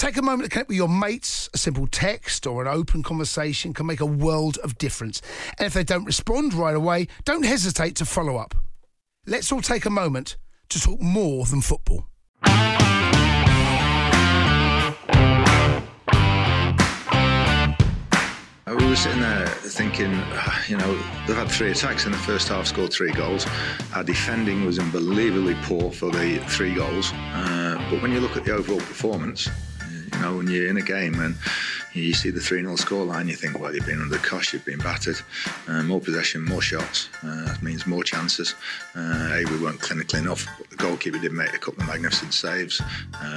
Take a moment to connect with your mates. A simple text or an open conversation can make a world of difference. And if they don't respond right away, don't hesitate to follow up. Let's all take a moment to talk more than football. I was sitting there thinking, they've had 3 attacks in the first half, scored 3 goals. Our defending was unbelievably poor for the 3 goals. But when you look at the overall performance, when you're in a game and you see the 3-0 scoreline, you think, well, you've been under cosh, you've been battered. More possession, more shots. That means more chances. We weren't clinical enough, but the goalkeeper did make a couple of magnificent saves.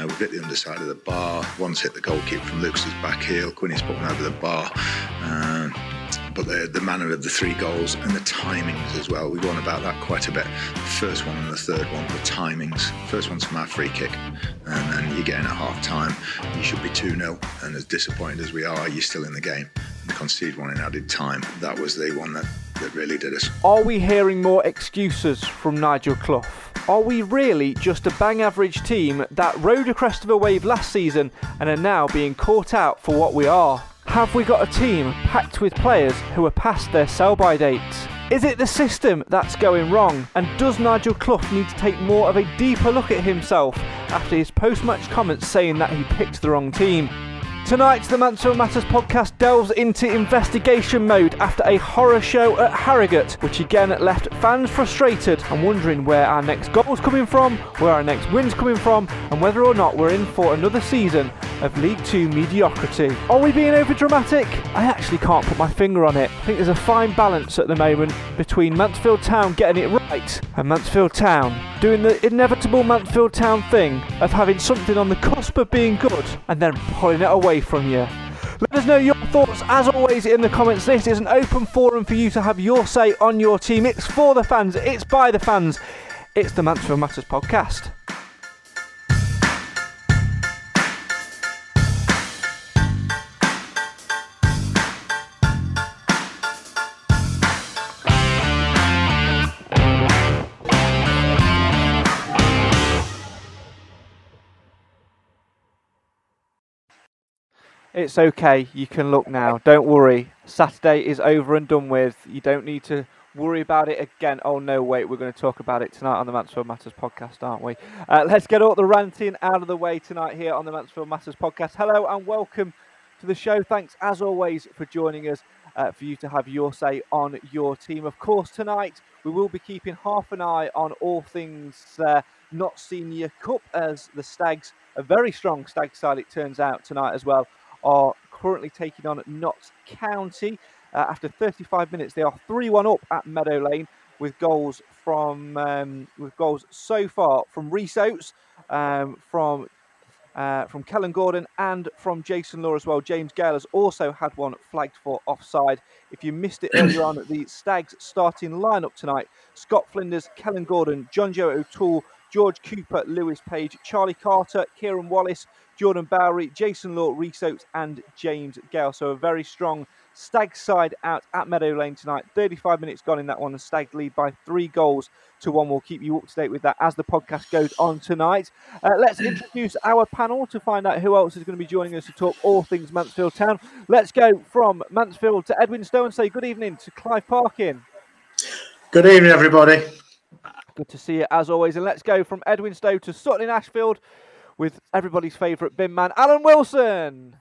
We've hit the underside of the bar. One's hit the goalkeeper from Lucas's back heel. Quinn is put one over the bar. But the manner of the 3 goals and the timings as well. We've gone about that quite a bit. The first one and the third one, the timings. First one's from our free kick, and then you get in at half-time. You should be 2-0, and as disappointed as we are, you're still in the game. And the conceded one in added time, that was the one that really did us. Are we hearing more excuses from Nigel Clough? Are we really just a bang-average team that rode a crest of a wave last season and are now being caught out for what we are? Have we got a team packed with players who are past their sell-by dates? Is it the system that's going wrong? And does Nigel Clough need to take more of a deeper look at himself after his post-match comments saying that he picked the wrong team? Tonight, the Mansfield Matters podcast delves into investigation mode after a horror show at Harrogate, which again left fans frustrated and wondering where our next goal's coming from, where our next win's coming from, and whether or not we're in for another season of League 2 mediocrity. Are we being overdramatic? I actually can't put my finger on it. I think there's a fine balance at the moment between Mansfield Town getting it right and Mansfield Town doing the inevitable Mansfield Town thing of having something on the cusp of being good and then pulling it away from you. Let us know your thoughts as always in the comments. This is an open forum for you to have your say on your team. It's for the fans, it's by the fans, it's the Mansfield Matters podcast. It's okay, you can look now, don't worry. Saturday is over and done with. You don't need to worry about it again. Oh no, wait, we're going to talk about it tonight on the Mansfield Matters podcast, aren't we? Let's get all the ranting out of the way tonight here on the Mansfield Matters podcast. Hello and welcome to the show. Thanks as always for joining us, for you to have your say on your team. Of course, tonight we will be keeping half an eye on all things not Senior Cup, as the Stags, a very strong Stag side it turns out tonight as well, are currently taking on Notts County. After 35 minutes, they are 3-1 up at Meadow Lane with goals from so far from Reece Oates, from Kellen Gordon, and from Jason Law as well. James Gale has also had one flagged for offside. If you missed it earlier on, the Stags starting lineup tonight: Scott Flinders, Kellen Gordon, John-Joe O'Toole, George Cooper, Lewis Page, Charlie Carter, Kieran Wallace, Jordan Bowery, Jason Law, Reece Oates and James Gale. So a very strong Stag side out at Meadow Lane tonight. 35 minutes gone in that one. The Stag lead by 3-1. We'll keep you up to date with that as the podcast goes on tonight. Let's introduce our panel to find out who else is going to be joining us to talk all things Mansfield Town. Let's go from Mansfield to Edwinstowe and say good evening to Clive Parkin. Good evening, everybody. Good to see you as always. And let's go from Edwinstowe to Sutton in Ashfield with everybody's favourite bin man, Alan Wilson.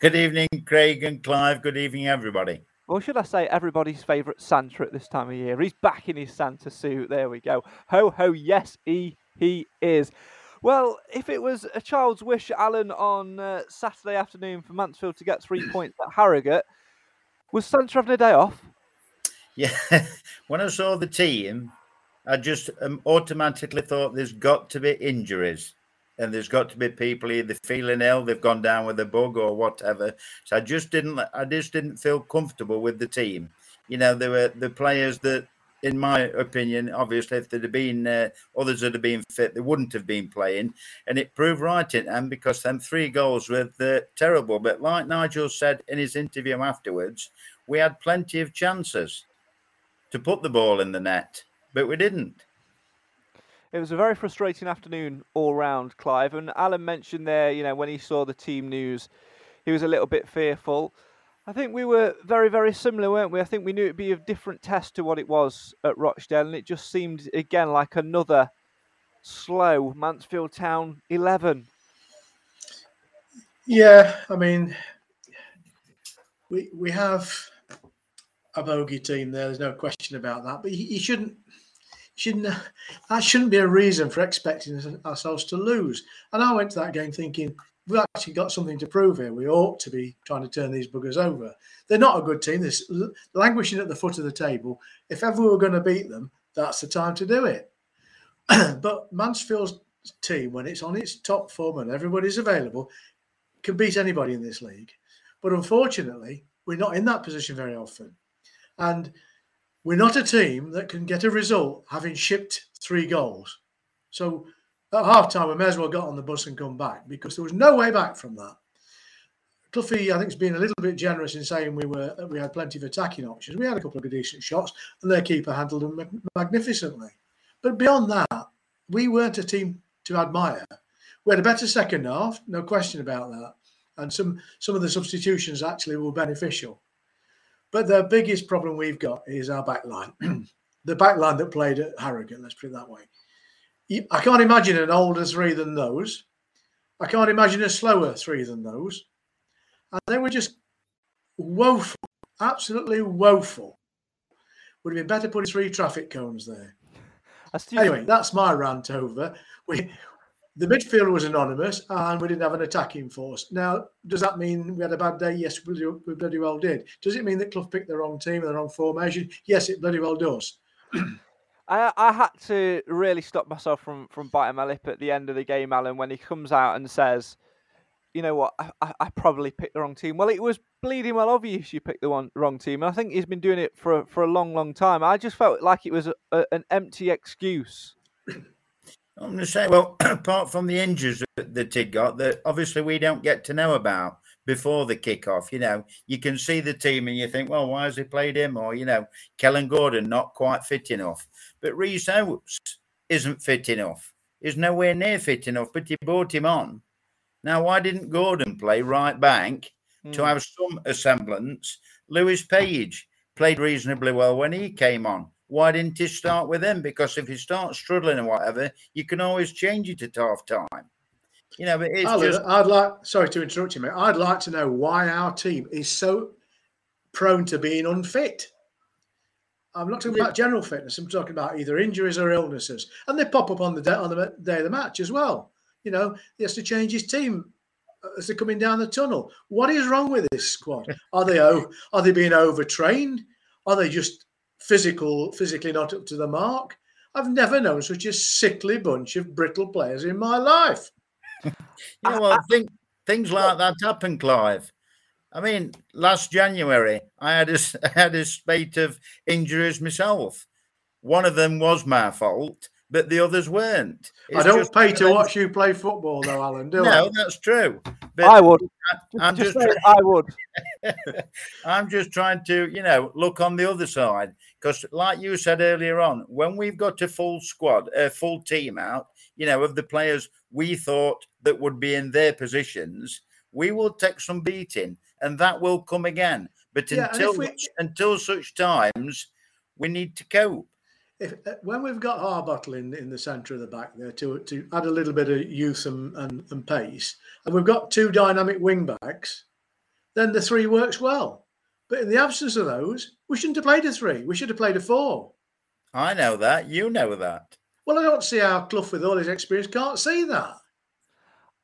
Good evening, Craig and Clive. Good evening, everybody. Or should I say everybody's favourite Santa at this time of year? He's back in his Santa suit. There we go. Ho, ho, yes, he is. Well, if it was a child's wish, Alan, on Saturday afternoon for Mansfield to get 3 points at Harrogate, was Santa having a day off? Yeah. When I saw the team, I just automatically thought there's got to be injuries and there's got to be people either feeling ill, they've gone down with a bug or whatever. So I just didn't feel comfortable with the team. You know, there were the players that, in my opinion, obviously, if there'd have been others that had been fit, they wouldn't have been playing. And it proved right in them because them 3 goals were terrible. But like Nigel said in his interview afterwards, we had plenty of chances to put the ball in the net, but we didn't. It was a very frustrating afternoon all round, Clive. And Alan mentioned there, you know, when he saw the team news, he was a little bit fearful. I think we were very, very similar, weren't we? I think we knew it'd be a different test to what it was at Rochdale. And it just seemed, again, like another slow Mansfield Town 11. Yeah, I mean, we have a bogey team there. There's no question about that. But you shouldn't that shouldn't be a reason for expecting ourselves to lose. And I went to that game thinking, we've actually got something to prove here. We ought to be trying to turn these buggers over. They're not a good team. They're languishing at the foot of the table. If ever we were going to beat them, that's the time to do it. But Mansfield's team, when it's on its top form and everybody's available, can beat anybody in this league. But unfortunately, we're not in that position very often. And we're not a team that can get a result having shipped 3 goals. So at half-time, we may as well get on the bus and come back because there was no way back from that. Cloughy, I think, has been a little bit generous in saying we had plenty of attacking options. We had a couple of decent shots and their keeper handled them magnificently. But beyond that, we weren't a team to admire. We had a better second half, no question about that. And some of the substitutions actually were beneficial. But the biggest problem we've got is our back line. The back line that played at Harrogate, let's put it that way. I can't imagine an older 3 than those. I can't imagine a slower 3 than those. And they were just woeful, absolutely woeful. Would have been better putting 3 traffic cones there. Anyway, that's my rant over. The midfield was anonymous and we didn't have an attacking force. Now, does that mean we had a bad day? Yes, we bloody well did. Does it mean that Clough picked the wrong team and the wrong formation? Yes, it bloody well does. I had to really stop myself from biting my lip at the end of the game, Alan, when he comes out and says, you know what, I probably picked the wrong team. Well, it was bleeding well obvious you picked the wrong team. And I think he's been doing it for a long, long time. I just felt like it was an empty excuse. I'm going to say, well, apart from the injuries that he got, that obviously we don't get to know about before the kick-off, you know, you can see the team and you think, well, why has he played him? Or, you know, Kellen Gordon not quite fit enough. But Reece Oates isn't fit enough. He's nowhere near fit enough, but you brought him on. Now, why didn't Gordon play right back to have some semblance? Lewis Page played reasonably well when he came on. Why didn't he start with him? Because if he starts struggling or whatever, you can always change it at half time. You know, but it's sorry to interrupt you, mate. I'd like to know why our team is so prone to being unfit. I'm not talking about general fitness. I'm talking about either injuries or illnesses, and they pop up on the day of the match as well. You know, he has to change his team as they're coming down the tunnel. What is wrong with this squad? Are they being overtrained? Are they just physically not up to the mark? I've never known such a sickly bunch of brittle players in my life. You know, I think things like that happen, Clive. I mean, last January, I had a spate of injuries myself. One of them was my fault, but the others weren't. It's I don't pay to watch you play football, though, Alan, do I? No, that's true. But I would. I'm just trying to, you know, look on the other side. Because like you said earlier on, when we've got a full squad, a full team out, you know, of the players we thought that would be in their positions, we will take some beating and that will come again. But until such times, We need to cope. When we've got Harbottle in the centre of the back there to add a little bit of youth and pace, and we've got two dynamic wing-backs, then the three works well. But in the absence of those, we shouldn't have played a three. We should have played a four. I know that. You know that. Well, I don't see how Clough, with all his experience, can't see that.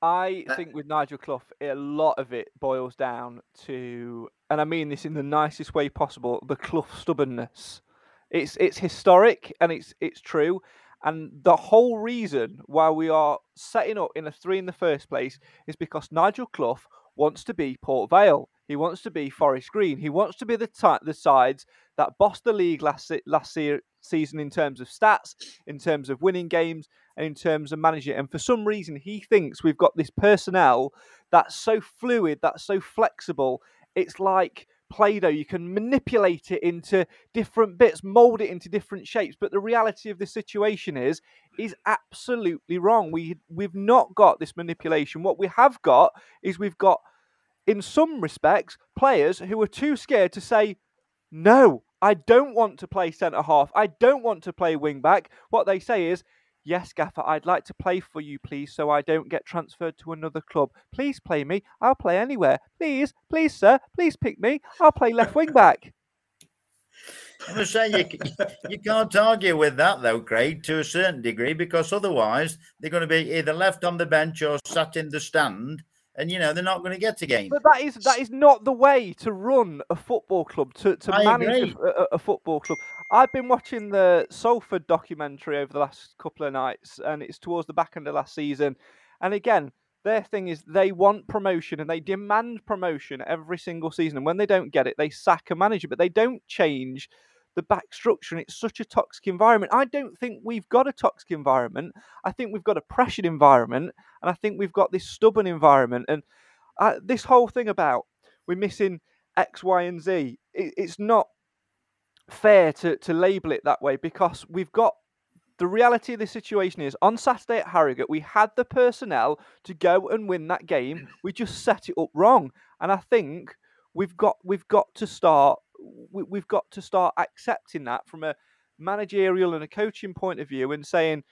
I think with Nigel Clough, a lot of it boils down to, and I mean this in the nicest way possible, the Clough stubbornness. It's historic and it's true. And the whole reason why we are setting up in a three in the first place is because Nigel Clough wants to be Port Vale. He wants to be Forest Green. He wants to be the sides that bossed the league last season in terms of stats, in terms of winning games, and in terms of managing. And for some reason, he thinks we've got this personnel that's so fluid, that's so flexible. It's like Play-Doh. You can manipulate it into different bits, mould it into different shapes. But the reality of the situation is absolutely wrong. We've not got this manipulation. What we have got is we've got, in some respects, players who are too scared to say, no, I don't want to play centre-half. I don't want to play wing-back. What they say is, yes, Gaffer, I'd like to play for you, please, so I don't get transferred to another club. Please play me. I'll play anywhere. Please, please, sir. Please pick me. I'll play left wing-back. I must say, you can't argue with that, though, Craig, to a certain degree, because otherwise they're going to be either left on the bench or sat in the stand. And, you know, they're not going to get a game. But that is not the way to run a football club, to manage a football club. I've been watching the Salford documentary over the last couple of nights, and it's towards the back end of last season. And again, their thing is they want promotion and they demand promotion every single season. And when they don't get it, they sack a manager, but they don't change the back structure, and it's such a toxic environment. I don't think we've got a toxic environment. I think we've got a pressured environment, and I think we've got this stubborn environment. And this whole thing about we're missing X, Y, and Z, it's not fair to label it that way, because we've got the reality of the situation is on Saturday at Harrogate, we had the personnel to go and win that game. We just set it up wrong, and I think we've got to start accepting that from a managerial and a coaching point of view, and saying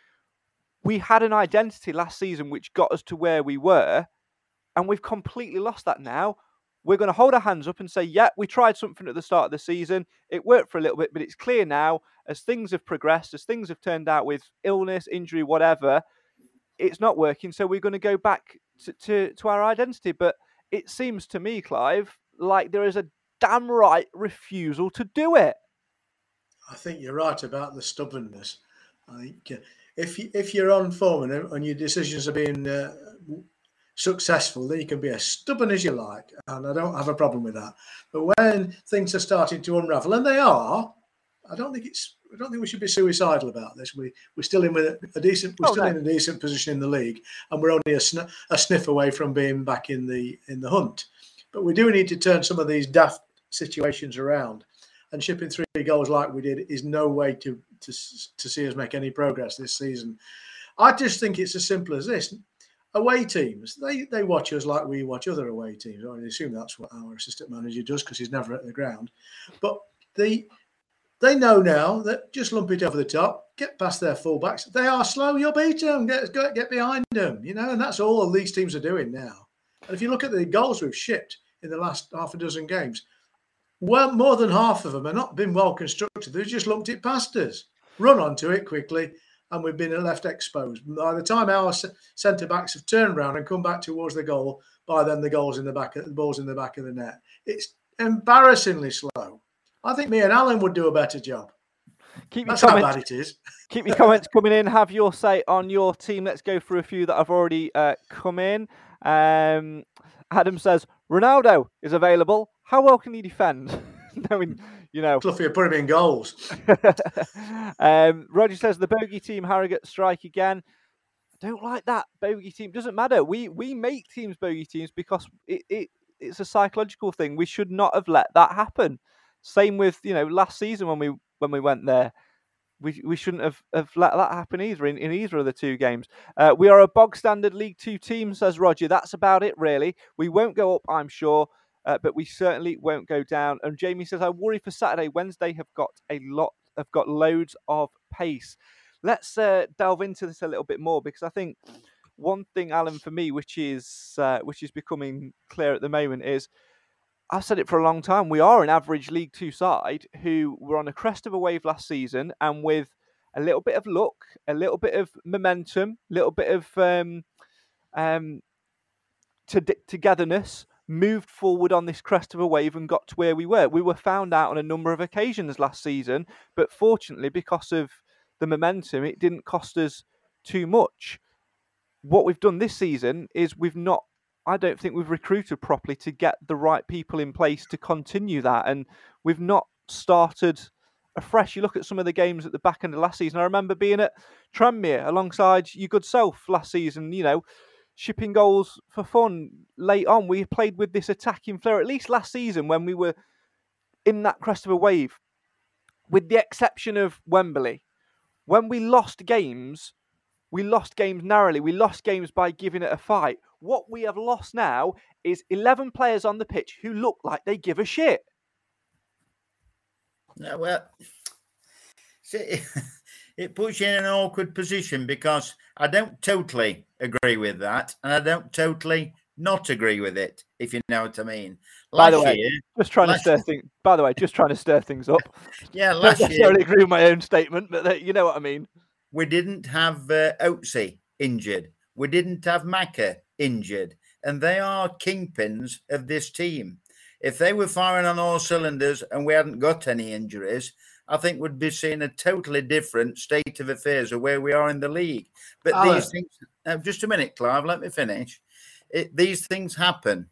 we had an identity last season which got us to where we were, and we've completely lost that now. We're going to hold our hands up and say, yeah, we tried something at the start of the season. It worked for a little bit, but it's clear now, as things have progressed, as things have turned out with illness, injury, whatever, it's not working. So we're going to go back to our identity. But it seems to me, Clive, like there is a damn right refusal to do it. I think you're right about the stubbornness. I think if you're on form and your decisions are being successful, then you can be as stubborn as you like, and I don't have a problem with that. But when things are starting to unravel, and they are, I don't think we should be suicidal about this. We're still in with a decent. We're still in a decent position in the league, and we're only a sniff away from being back in the hunt. But we do need to turn some of these daft situations around, and shipping 3 goals like we did is no way to see us make any progress this season. I just think it's as simple as this. Away teams, they watch us like we watch other away teams. I assume that's what our assistant manager does, because he's never at the ground. But they know now that just lump it over the top, get past their fullbacks. They are slow, you'll beat them, get behind them, you know, and that's all these teams are doing now. And if you look at the goals we've shipped in the last half a dozen games, well, more than half of them have not been well constructed. They've just lumped it past us, run onto it quickly, and we've been left exposed. By the time our centre-backs have turned round and come back towards the goal, by then the ball's in the back of the net. It's embarrassingly slow. I think me and Alan would do a better job. That's how bad it is. Keep your comments coming in. Have your say on your team. Let's go through a few that have already come in. Adam says Ronaldo is available. How well can he defend? Knowing, you know, Clough, you put him in goals. Roger says the bogey team Harrogate strike again. I don't like that bogey team. Doesn't matter. We make teams bogey teams because it's a psychological thing. We should not have let that happen. Same with, you know, last season when we went there. We shouldn't have let that happen either in either of the 2 games. We are a bog-standard League 2 team, says Roger. That's about it, really. We won't go up, I'm sure, but we certainly won't go down. And Jamie says, I worry for Saturday. Wednesday have got a lot They've got loads of pace. Let's delve into this a little bit more, because I think one thing, Alan, for me, which is becoming clear at the moment is, I've said it for a long time, we are an average League Two side who were on the crest of a wave last season, and with a little bit of luck, a little bit of momentum, a little bit of togetherness, moved forward on this crest of a wave and got to where we were. We were found out on a number of occasions last season, but fortunately, because of the momentum, it didn't cost us too much. What we've done this season is we've not, I don't think we've recruited properly to get the right people in place to continue that. And we've not started afresh. You look at some of the games at the back end of last season. I remember being at Tranmere alongside your good self last season, you know, shipping goals for fun late on. We played with this attacking flair, at least last season when we were in that crest of a wave, with the exception of Wembley. When we lost games narrowly. We lost games by giving it a fight. What we have lost now is 11 players on the pitch who look like they give a shit. No, well, see, it puts you in an awkward position, because I don't totally agree with that, and I don't totally not agree with it, if you know what I mean. By the way, just trying to stir things up. Yeah, last year. I don't necessarily agree with my own statement, but you know what I mean. We didn't have Oatsy injured. We didn't have Macca injured. And they are kingpins of this team. If they were firing on all cylinders and we hadn't got any injuries, I think we'd be seeing a totally different state of affairs of where we are in the league. But these things... just a minute, Clive, let me finish. These things happen.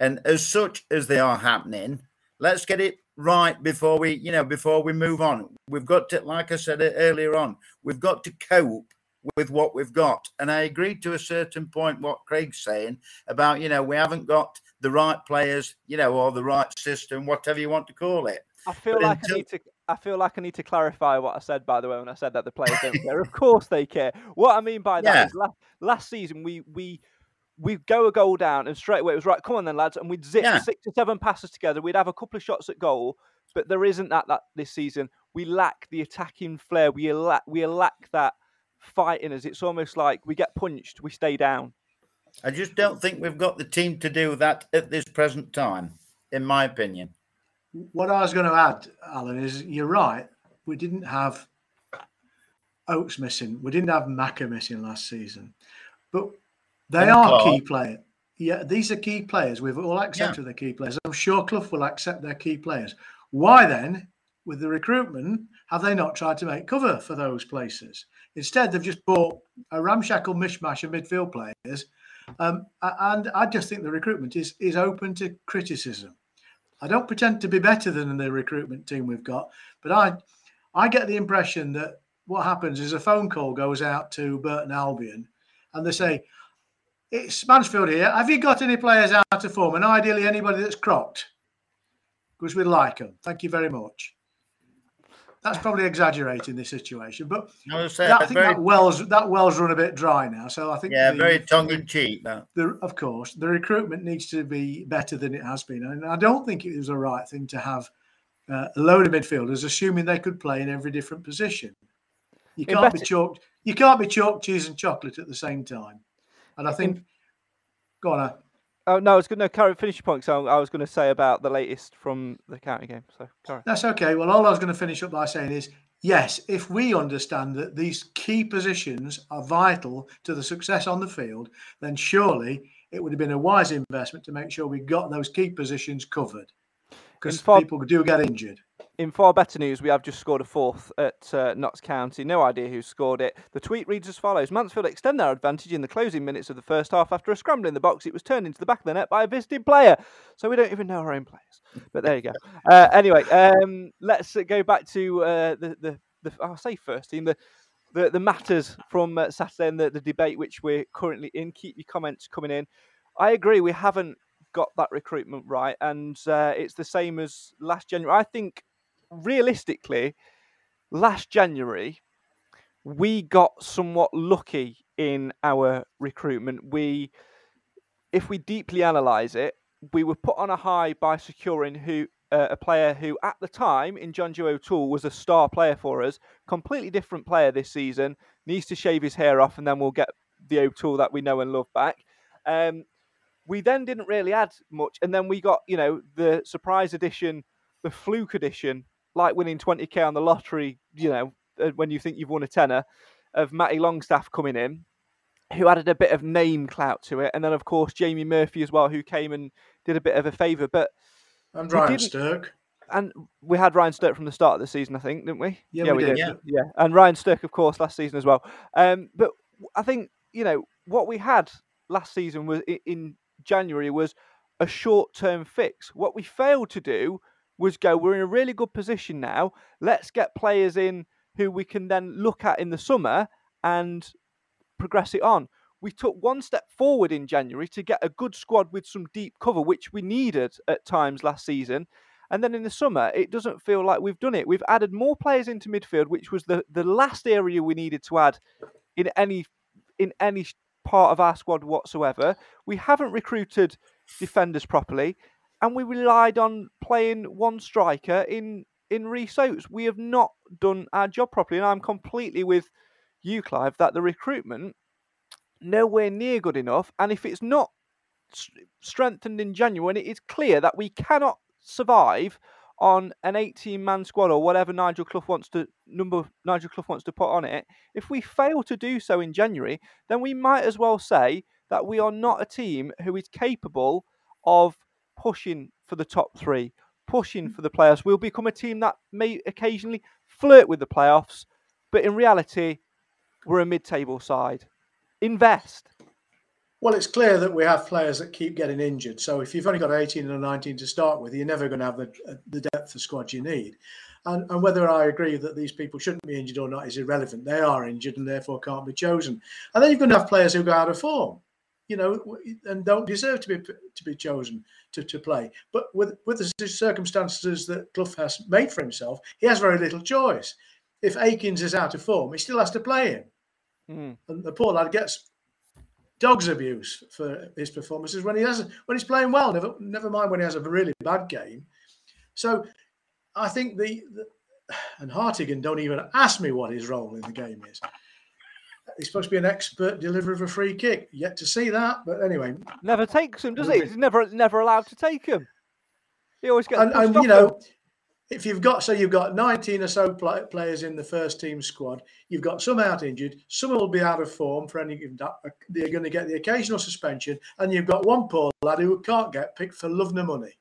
And as such as they are happening, let's get it right before we move on. We've got to, like I said earlier on, we've got to cope with what we've got. And I agree to a certain point what Craig's saying about, we haven't got the right players, or the right system, whatever you want to call it. I feel like I need to clarify what I said, by the way, when I said that the players don't care. Of course they care. What I mean by that is last season we go a goal down and straight away it was right, come on then, lads. And we'd zip 6 or 7 passes together. We'd have a couple of shots at goal, but there isn't that this season. We lack the attacking flair. We lack that fight in us. It's almost like we get punched, we stay down. I just don't think we've got the team to do that at this present time, in my opinion. What I was going to add, Alan, is you're right. We didn't have Oates missing. We didn't have Macca missing last season. But... They are key players. Yeah, these are key players. We've all accepted the key players. I'm sure Clough will accept their key players. Why then, with the recruitment, have they not tried to make cover for those places? Instead, they've just bought a ramshackle mishmash of midfield players. And I just think the recruitment is open to criticism. I don't pretend to be better than the recruitment team we've got, but I get the impression that what happens is a phone call goes out to Burton Albion and they say, "It's Mansfield here. Have you got any players out of form? And ideally anybody that's crocked, because we like them. Thank you very much." That's probably exaggerating this situation, but I think that well's run a bit dry now. So I think very tongue-in-cheek. Of course, the recruitment needs to be better than it has been. And I don't think it was the right thing to have a load of midfielders, assuming they could play in every different position. You can't be chalk, cheese and chocolate at the same time. And I think, go on. Oh no, I was going to finish your point. So I was going to say about the latest from the county game. So carry on. That's okay. Well, all I was going to finish up by saying is, yes, if we understand that these key positions are vital to the success on the field, then surely it would have been a wise investment to make sure we got those key positions covered, because people do get injured. In far better news, we have just scored a fourth at Notts County. No idea who scored it. The tweet reads as follows. Mansfield extend their advantage in the closing minutes of the first half after a scramble in the box. It was turned into the back of the net by a visiting player. So we don't even know our own players. But there you go. Anyway, let's go back to I'll say first team, the matters from Saturday and the debate which we're currently in. Keep your comments coming in. I agree, we haven't got that recruitment right. And it's the same as last January. I think... realistically, last January, we got somewhat lucky in our recruitment. If we deeply analyse it, we were put on a high by securing who a player who at the time in John-Joe O'Toole was a star player for us, completely different player this season, needs to shave his hair off and then we'll get the O'Toole that we know and love back. We then didn't really add much, and then we got, you know, the surprise edition, the fluke edition, like winning 20k on the lottery, you know, when you think you've won a tenner, of Matty Longstaff coming in, who added a bit of name clout to it. And then, of course, Jamie Murphy as well, who came and did a bit of a favour. But and Ryan Stirk. And we had Ryan Stirk from the start of the season, I think, didn't we? Yeah, we did. Yeah. And Ryan Stirk, of course, last season as well. But I think, you know, what we had last season was in January was a short-term fix. What we failed to do was go, we're in a really good position now. Let's get players in who we can then look at in the summer and progress it on. We took one step forward in January to get a good squad with some deep cover, which we needed at times last season. And then in the summer, it doesn't feel like we've done it. We've added more players into midfield, which was the last area we needed to add in any part of our squad whatsoever. We haven't recruited defenders properly, and we relied on playing one striker in Reece Oates. We have not done our job properly, and I'm completely with you, Clive, that the recruitment nowhere near good enough, and if it's not strengthened in January, and it is clear that we cannot survive on an 18-man squad or whatever Nigel Clough wants to put on it, if we fail to do so in January, then we might as well say that we are not a team who is capable of pushing for the top three, pushing for the playoffs. We'll become a team that may occasionally flirt with the playoffs, but in reality, we're a mid-table side. Invest. Well, it's clear that we have players that keep getting injured. So if you've only got 18 or 19 to start with, you're never going to have the depth of squad you need. And whether I agree that these people shouldn't be injured or not is irrelevant. They are injured and therefore can't be chosen. And then you're going to have players who go out of form, you know, and don't deserve to be chosen to play. But with the circumstances that Clough has made for himself, he has very little choice. If Aikens is out of form, he still has to play him. Mm. And the poor lad gets dog's abuse for his performances when he's playing well. Never mind when he has a really bad game. So I think and Hartigan, don't even ask me what his role in the game is. He's supposed to be an expert deliverer of a free kick. Yet to see that, but anyway, never takes him, does he? He's never allowed to take him. He always gets. And you know, if you've got 19 or so players in the first team squad, you've got some out injured, some will be out of form for any given. They're going to get the occasional suspension, and you've got one poor lad who can't get picked for love nor money.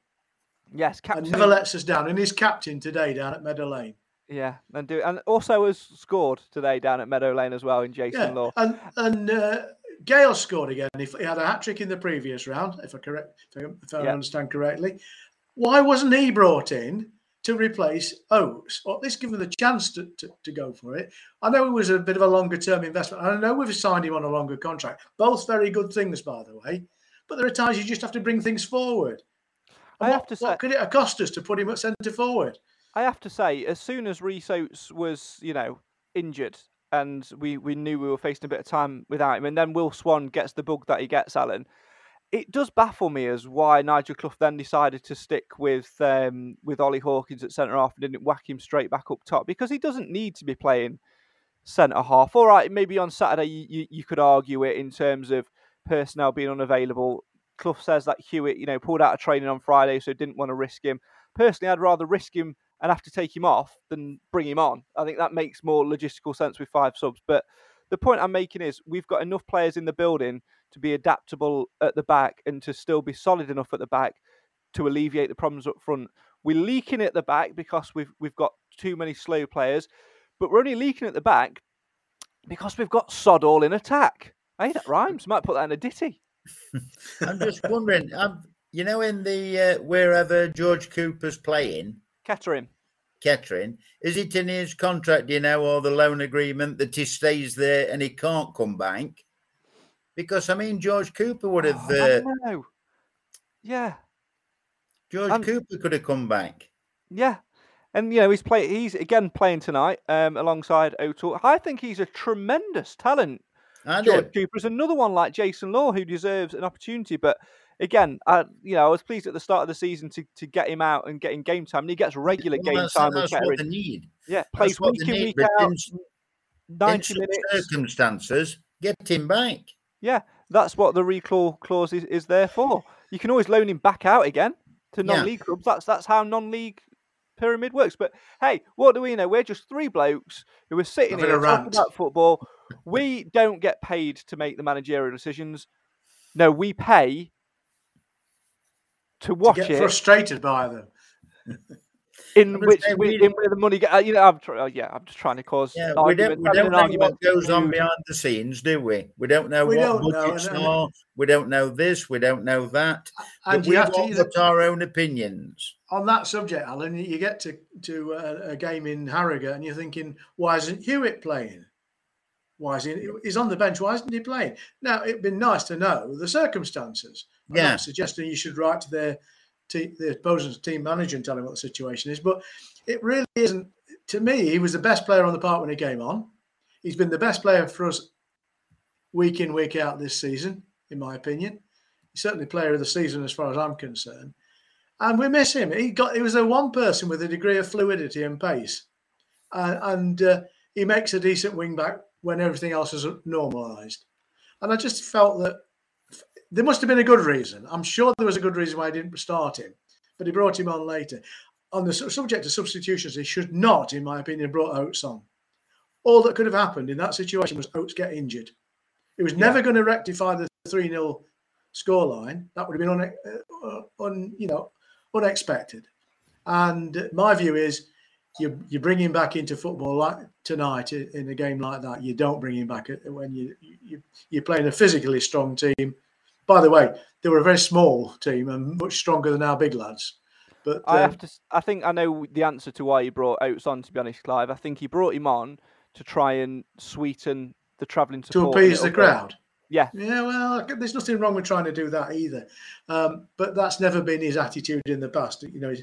Yes, captain. And never lets us down, and he's captain today down at Meadow Lane. Yeah, and also has scored today down at Meadow Lane as well in Jason Law. And Gale scored again. He had a hat-trick in the previous round, if I understand correctly. Why wasn't he brought in to replace Oates, or at least give him the chance to go for it? I know it was a bit of a longer-term investment. I know we've signed him on a longer contract. Both very good things, by the way. But there are times you just have to bring things forward. And I have to say, what could it have cost us to put him at centre-forward? I have to say, as soon as Reece Oates was, you know, injured and we knew we were facing a bit of time without him, and then Will Swan gets the bug that he gets, Alan, it does baffle me as why Nigel Clough then decided to stick with Ollie Hawkins at centre-half and didn't whack him straight back up top, because he doesn't need to be playing centre-half. All right, maybe on Saturday you could argue it in terms of personnel being unavailable. Clough says that Hewitt, you know, pulled out of training on Friday, so didn't want to risk him. Personally, I'd rather risk him and have to take him off than bring him on. I think that makes more logistical sense with five subs. But the point I'm making is we've got enough players in the building to be adaptable at the back and to still be solid enough at the back to alleviate the problems up front. We're leaking at the back because we've got too many slow players, but we're only leaking at the back because we've got sod all in attack. Hey, that rhymes. Might put that in a ditty. I'm just wondering, you know, in the wherever George Cooper's playing, Kettering. Is it in his contract, you know, or the loan agreement that he stays there and he can't come back? Because, I mean, George Cooper would have... I know. Yeah. George Cooper could have come back. Yeah. And, you know, he's again playing tonight alongside O'Toole. I think he's a tremendous talent. George Cooper is another one like Jason Law who deserves an opportunity, but again, I was pleased at the start of the season to get him out and get him game time, and he gets regular game time. That's what they need. Yeah, plays week in, week out, 90 minutes. In circumstances, get him back. Yeah, that's what the recall clause is there for. You can always loan him back out again to non-league clubs. That's how non-league pyramid works. But hey, what do we know? We're just three blokes who are sitting here talking about football. We don't get paid to make the managerial decisions. No, we pay to watch it. Get frustrated by them. In where the money goes. I'm just trying to cause. Yeah, we don't know what goes on behind the scenes, do we? We don't know what budgets are. We don't know this. We don't know that. And we have to put our own opinions on that subject, Alan. You get to a game in Harrogate, and you're thinking, why isn't Hewitt playing? Why is he's on the bench? Why isn't he playing? Now it'd been nice to know the circumstances. I'm suggesting you should write to the Bosun's team manager and tell him what the situation is, but it really isn't. To me, he was the best player on the park when he came on. He's been the best player for us week in, week out this season, in my opinion. He's certainly player of the season as far as I'm concerned, and we miss him. He was the one person with a degree of fluidity and pace, and he makes a decent wing back when everything else is normalised. And I just felt that there must have been a good reason. I'm sure there was a good reason why I didn't start him, but he brought him on later. On the subject of substitutions, he should not, in my opinion, have brought Oates on. All that could have happened in that situation was Oates get injured. He was never going to rectify the 3-0 scoreline. That would have been unexpected. And my view is, you bring him back into football like tonight in a game like that. You don't bring him back when you're playing a physically strong team. By the way, they were a very small team and much stronger than our big lads. But I think I know the answer to why he brought Oates on. To be honest, Clive, I think he brought him on to try and sweeten the travelling support to appease the crowd. Yeah, yeah. Well, there's nothing wrong with trying to do that either. But that's never been his attitude in the past. You know.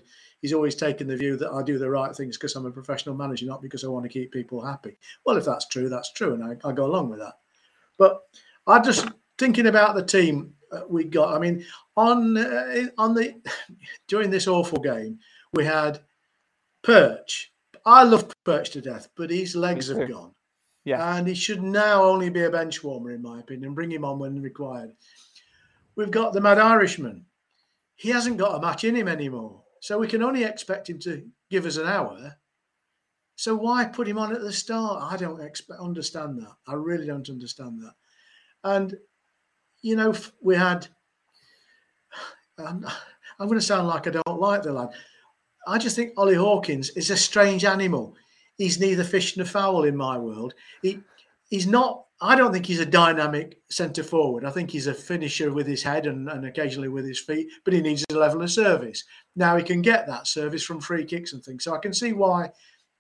He's always taken the view that I do the right things because I'm a professional manager, not because I want to keep people happy. Well, if that's true, and I go along with that. But I'm just thinking about the team we got. I mean, during this awful game, we had Perch. I love Perch to death, but his legs have gone. Yeah, and he should now only be a bench warmer, in my opinion. Bring him on when required. We've got the Mad Irishman. He hasn't got a match in him anymore. So we can only expect him to give us an hour. So why put him on at the start? I don't understand that. I really don't understand that. And, you know, we had... I'm going to sound like I don't like the lad. I just think Ollie Hawkins is a strange animal. He's neither fish nor fowl in my world. He's not... I don't think he's a dynamic centre forward. I think he's a finisher with his head and occasionally with his feet, but he needs a level of service. Now he can get that service from free kicks and things. So I can see why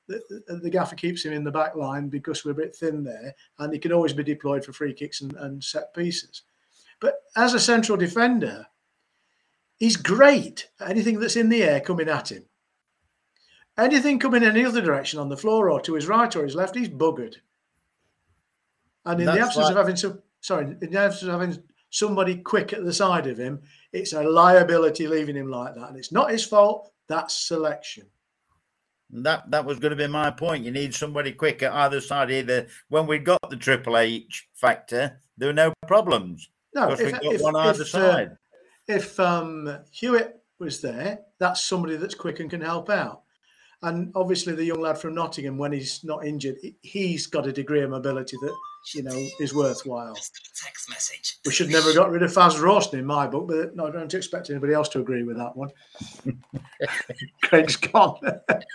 the gaffer keeps him in the back line because we're a bit thin there and he can always be deployed for free kicks and set pieces. But as a central defender, he's great at anything that's in the air coming at him. Anything coming in any other direction on the floor or to his right or his left, he's buggered. And in the absence of having somebody quick at the side of him, it's a liability leaving him like that. And it's not his fault. That's selection. That was going to be my point. You need somebody quick at either side. Either when we got the Triple H factor, there were no problems. No, because we got one either side. If Hewitt was there, that's somebody that's quick and can help out. And obviously the young lad from Nottingham, when he's not injured, he's got a degree of mobility that, you know, is worthwhile. Text message. We should never have got rid of Faz Rawson in my book, but I don't expect anybody else to agree with that one. Craig's gone. And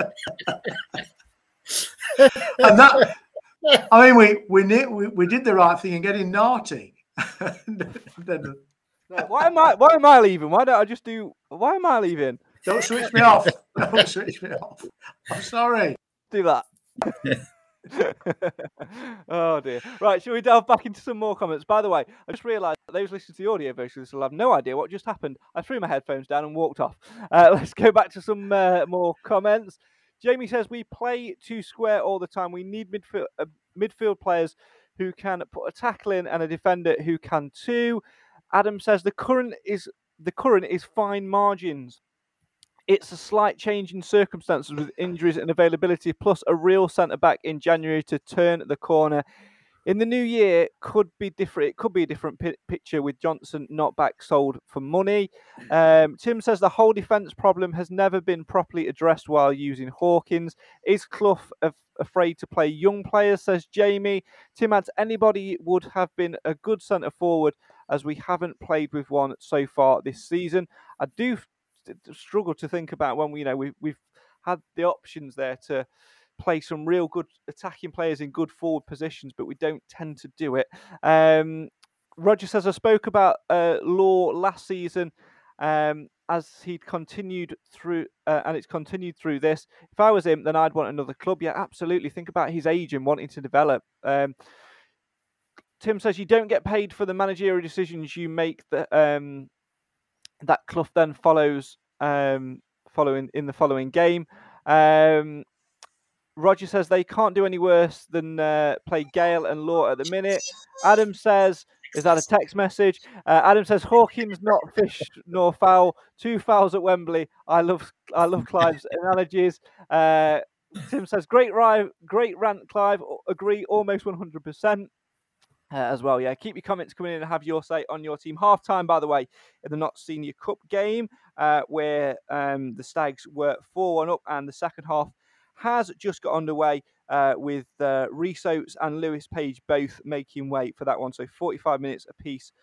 that, I mean, we did the right thing in getting naughty. Why am I leaving? Why am I leaving? Don't switch me off. Don't switch me off. I'm sorry. Do that. Oh dear. Right, shall we delve back into some more comments? By the way, I just realised that those listening to the audio version will have no idea what just happened. I threw my headphones down and walked off. Let's go back to some more comments. Jamie says, we play two square all the time. We need midfield players who can put a tackle in and a defender who can too. Adam says, the current is the current is fine margins. It's a slight change in circumstances with injuries and availability, plus a real centre-back in January to turn the corner. In the new year, could be different. It could be a different picture with Johnson not back, sold for money. Tim says the whole defence problem has never been properly addressed while using Hawkins. Is Clough afraid to play young players, says Jamie. Tim adds anybody would have been a good centre-forward as we haven't played with one so far this season. I do struggle to think about when we've had the options there to play some real good attacking players in good forward positions, but we don't tend to do it. Roger says, I spoke about Law last season as he'd continued through, and it's continued through this. If I was him, then I'd want another club. Yeah, absolutely. Think about his age and wanting to develop. Tim says, you don't get paid for the managerial decisions you make that Clough then follows following in the following game. Roger says they can't do any worse than play Gale and Law at the minute. Adam says, is that a text message? Adam says Hawkins not fish nor foul. 2 fouls at Wembley. I love Clive's analogies. Tim says great rant, Clive. Agree almost 100%. As well, yeah. Keep your comments coming in and have your say on your team. Half time, by the way, in the Notts Senior Cup game, where the Stags were 4-1 up, and the second half has just got underway with Reece Oates and Lewis Page both making way for that one. So 45 minutes apiece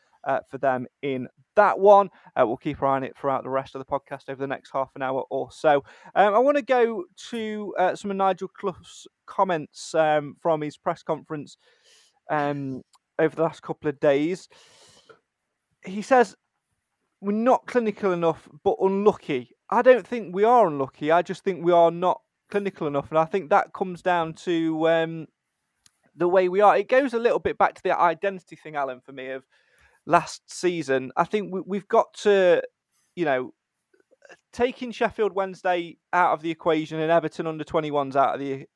for them in that one. We'll keep an eye on it throughout the rest of the podcast over the next half an hour or so. I want to go to some of Nigel Clough's comments from his press conference over the last couple of days. He says, we're not clinical enough, but unlucky. I don't think we are unlucky. I just think we are not clinical enough. And I think that comes down to the way we are. It goes a little bit back to the identity thing, Alan, for me, of last season. I think we've got to, taking Sheffield Wednesday out of the equation and Everton under 21s out of the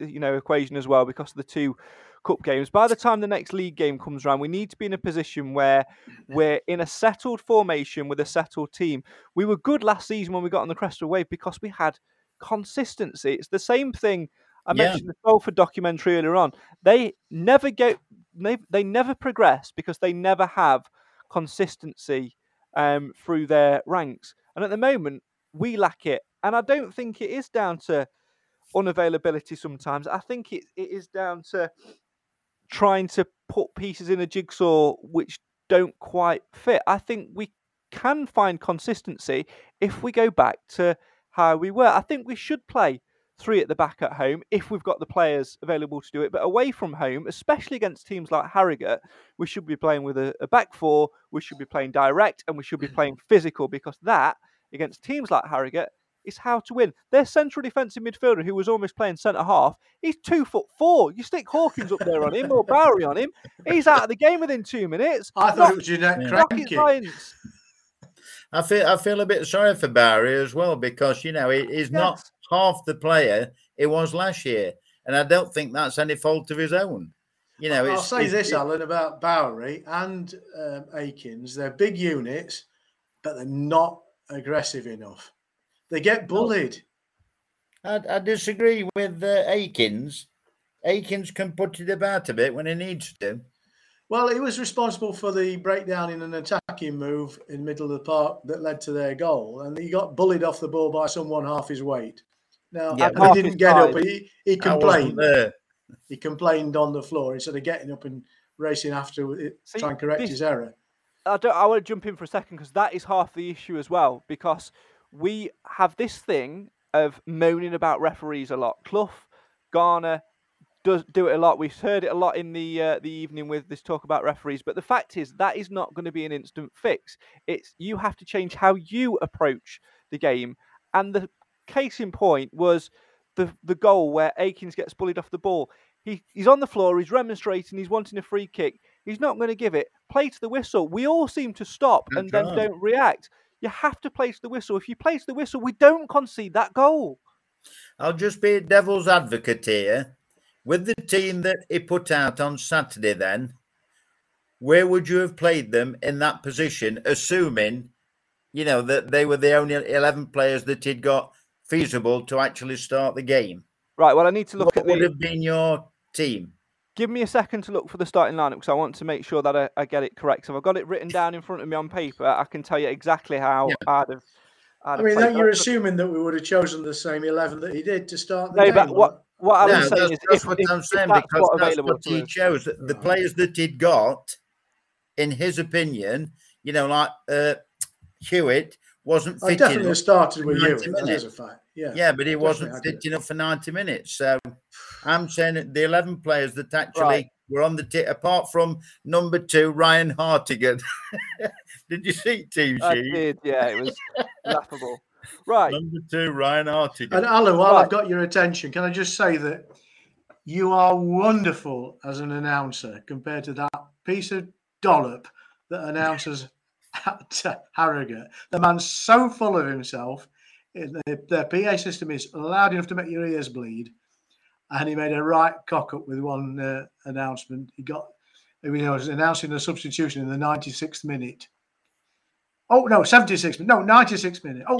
equation as well, because of the 2 cup games. By the time the next league game comes around, we need to be in a position where we're in a settled formation with a settled team. We were good last season when we got on the crest of a wave because we had consistency. It's the same thing I mentioned the Salford documentary earlier on. They never progress because they never have consistency through their ranks. And at the moment, we lack it. And I don't think it is down to unavailability sometimes. I think it is down to trying to put pieces in a jigsaw which don't quite fit. I think we can find consistency if we go back to how we were. I think we should play 3 at the back at home if we've got the players available to do it. But away from home, especially against teams like Harrogate, we should be playing with a back 4, we should be playing direct, and we should be playing physical, because that, against teams like Harrogate, is how to win. Their central defensive midfielder, who was almost playing centre-half, he's 2'4". You stick Hawkins up there on him, or Bowery on him, he's out of the game within 2 minutes. I thought it was Jeanette Cranky. I feel a bit sorry for Bowery as well, because, he's not half the player he was last year. And I don't think that's any fault of his own. Alan, about Bowery and Aikens. They're big units, but they're not aggressive enough. They get bullied. I disagree with Aikens. Aikens can put it about a bit when he needs to. Well, he was responsible for the breakdown in an attacking move in the middle of the park that led to their goal, and he got bullied off the ball by someone half his weight. He didn't get up. He complained. He complained on the floor instead of getting up and racing after it, trying to correct his error. I want to jump in for a second, because that is half the issue as well, because we have this thing of moaning about referees a lot. Clough, Garner does do it a lot. We've heard it a lot in the evening with this talk about referees. But the fact is, that is not going to be an instant fix. It's you have to change how you approach the game. And the case in point was the goal where Aikens gets bullied off the ball. He's on the floor. He's remonstrating. He's wanting a free kick. He's not going to give it. Play to the whistle. We all seem to stop and then don't react. You have to place the whistle. If you place the whistle, we don't concede that goal. I'll just be a devil's advocate here. With the team that he put out on Saturday then, where would you have played them in that position, assuming, you know, that they were the only 11 players that had got feasible to actually start the game? Right, well, I need to look at... What would have been your team? Give me a second to look for the starting lineup, because I want to make sure that I get it correct. So if I've got it written down in front of me on paper, I can tell you exactly how I'd have... I mean, then you're assuming that we would have chosen the same 11 that he did to start the game. But what I was saying is... That's what I'm saying, because that's what he chose. The players that he'd got, in his opinion, you know, like Hewitt, wasn't fit enough. I definitely started with Hewitt, that is a fact. Yeah, but he wasn't fit enough for 90 minutes. So I'm saying that the 11 players that actually were on the tip, apart from number 2, Ryan Hartigan. Did you see it, TG? I did, yeah. It was laughable. Right. Number 2, Ryan Hartigan. And Alan, while I've got your attention, can I just say that you are wonderful as an announcer compared to that piece of dollop that announces at Harrogate. The man's so full of himself. Their PA system is loud enough to make your ears bleed. And he made a right cock up with one announcement. He was announcing a substitution in the 96th minute. Oh, no, 76th minute. No, 96th minute. Oh.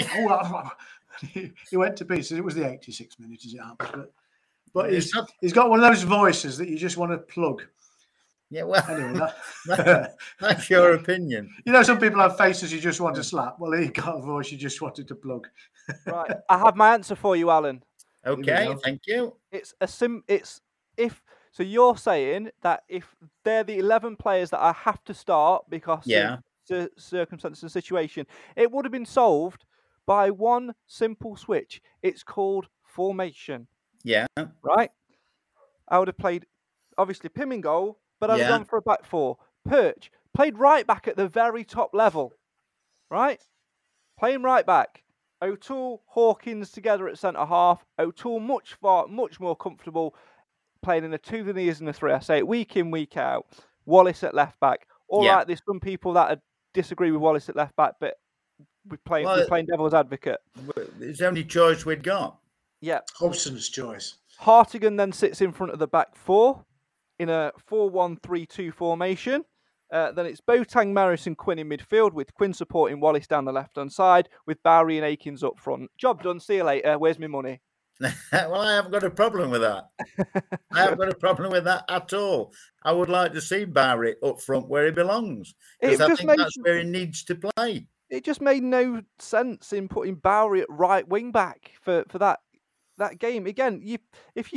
He went to pieces. It was the 86th minute, as it happens. But he's got one of those voices that you just want to plug. Yeah, well, anyway, that's your opinion. You know, some people have faces you just want to slap. Well, he got a voice you just wanted to plug. Right. I have my answer for you, Alan. Okay, thank you. So you're saying that if they're the 11 players that I have to start because of the circumstances and situation, it would have been solved by one simple switch. It's called formation. Yeah. Right? I would have played, obviously, Pim in goal, but I'd have gone for a back four. Perch played right back at the very top level. Right? Playing right back. O'Toole, Hawkins together at centre half. O'Toole much more comfortable playing in a 2 than he is in a 3. I say it week in, week out. Wallace at left back. All right, there's some people that disagree with Wallace at left back, but we're playing devil's advocate. It's the only choice we'd got. Yeah, Hobson's choice. Hartigan then sits in front of the back four in a 4-1-3-2 formation. Then it's Boateng, Maris and Quinn in midfield, with Quinn supporting Wallace down the left-hand side, with Bowery and Aikens up front. Job done, see you later, where's my money? Well, I haven't got a problem with that. I haven't got a problem with that at all. I would like to see Bowery up front where he belongs, because I think that's where he needs to play. It just made no sense in putting Bowery at right wing-back for that game. Again, if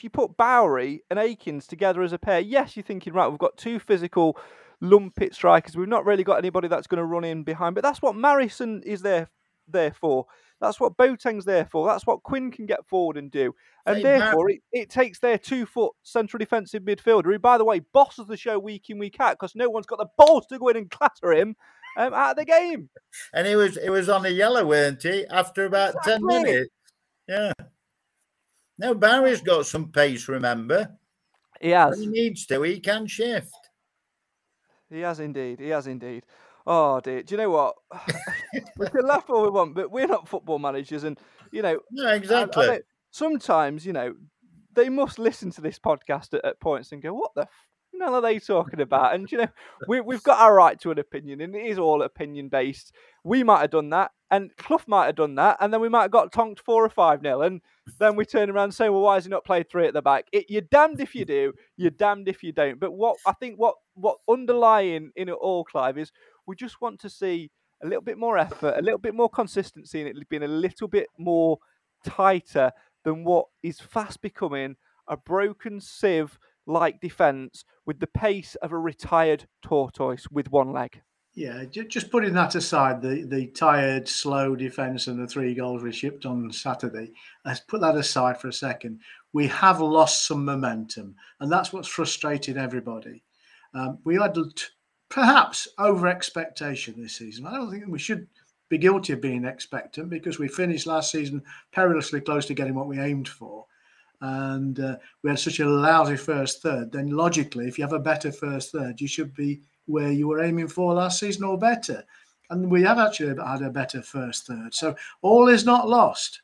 you put Bowery and Aikens together as a pair, yes, you're thinking, right, we've got two physical lumpit strikers. We've not really got anybody that's going to run in behind. But that's what Marison is there for. That's what Boateng's there for. That's what Quinn can get forward and do. And it takes their 2-foot central defensive midfielder, who, by the way, bosses the show week in, week out, because no one's got the balls to go in and clatter him out of the game. And he was on a yellow, weren't he, after about 10 minutes? Yeah. No, Barry's got some pace, remember? He has. When he needs to, he can shift. He has indeed. Oh, dear. Do you know what? We can laugh all we want, but we're not football managers. And, you know... No, exactly. I sometimes, you know, they must listen to this podcast at points and go, what the hell are they talking about? And, you know, we've got our right to an opinion, and it is all opinion-based. We might have done that, and Clough might have done that, and then we might have got tonked 4 or 5-0, and then we turn around and say, well, why has he not played 3 at the back? You're damned if you do, you're damned if you don't. But what underlying in it all, Clive, is we just want to see a little bit more effort, a little bit more consistency, and it being a little bit more tighter than what is fast becoming a broken sieve-like defence with the pace of a retired tortoise with one leg. Yeah, just putting that aside, the tired, slow defence and the 3 goals we shipped on Saturday, let's put that aside for a second. We have lost some momentum, and that's what's frustrated everybody. We had perhaps over-expectation this season. I don't think we should be guilty of being expectant, because we finished last season perilously close to getting what we aimed for. And we had such a lousy first third. Then logically, if you have a better first third, you should be where you were aiming for last season or better. And we have actually had a better first third. So all is not lost,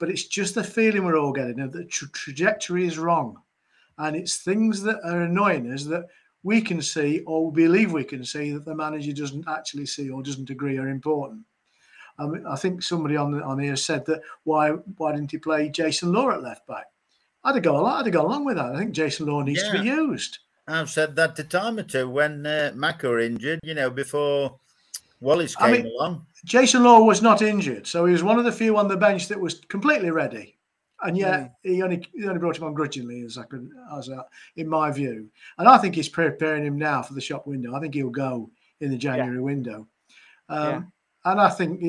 but it's just the feeling we're all getting that the trajectory is wrong. And it's things that are annoying us that we can see, or we believe we can see, that the manager doesn't actually see or doesn't agree are important. I mean, I think somebody on here said that why didn't he play Jason Law at left back? I'd have gone along with that. I think Jason Law needs to be used. I've said that a time or two when Macca were injured, you know, before Wallace came along. Jason Law was not injured, so he was one of the few on the bench that was completely ready. And yet he only brought him on grudgingly, in my view. And I think he's preparing him now for the shop window. I think he'll go in the January window. And I think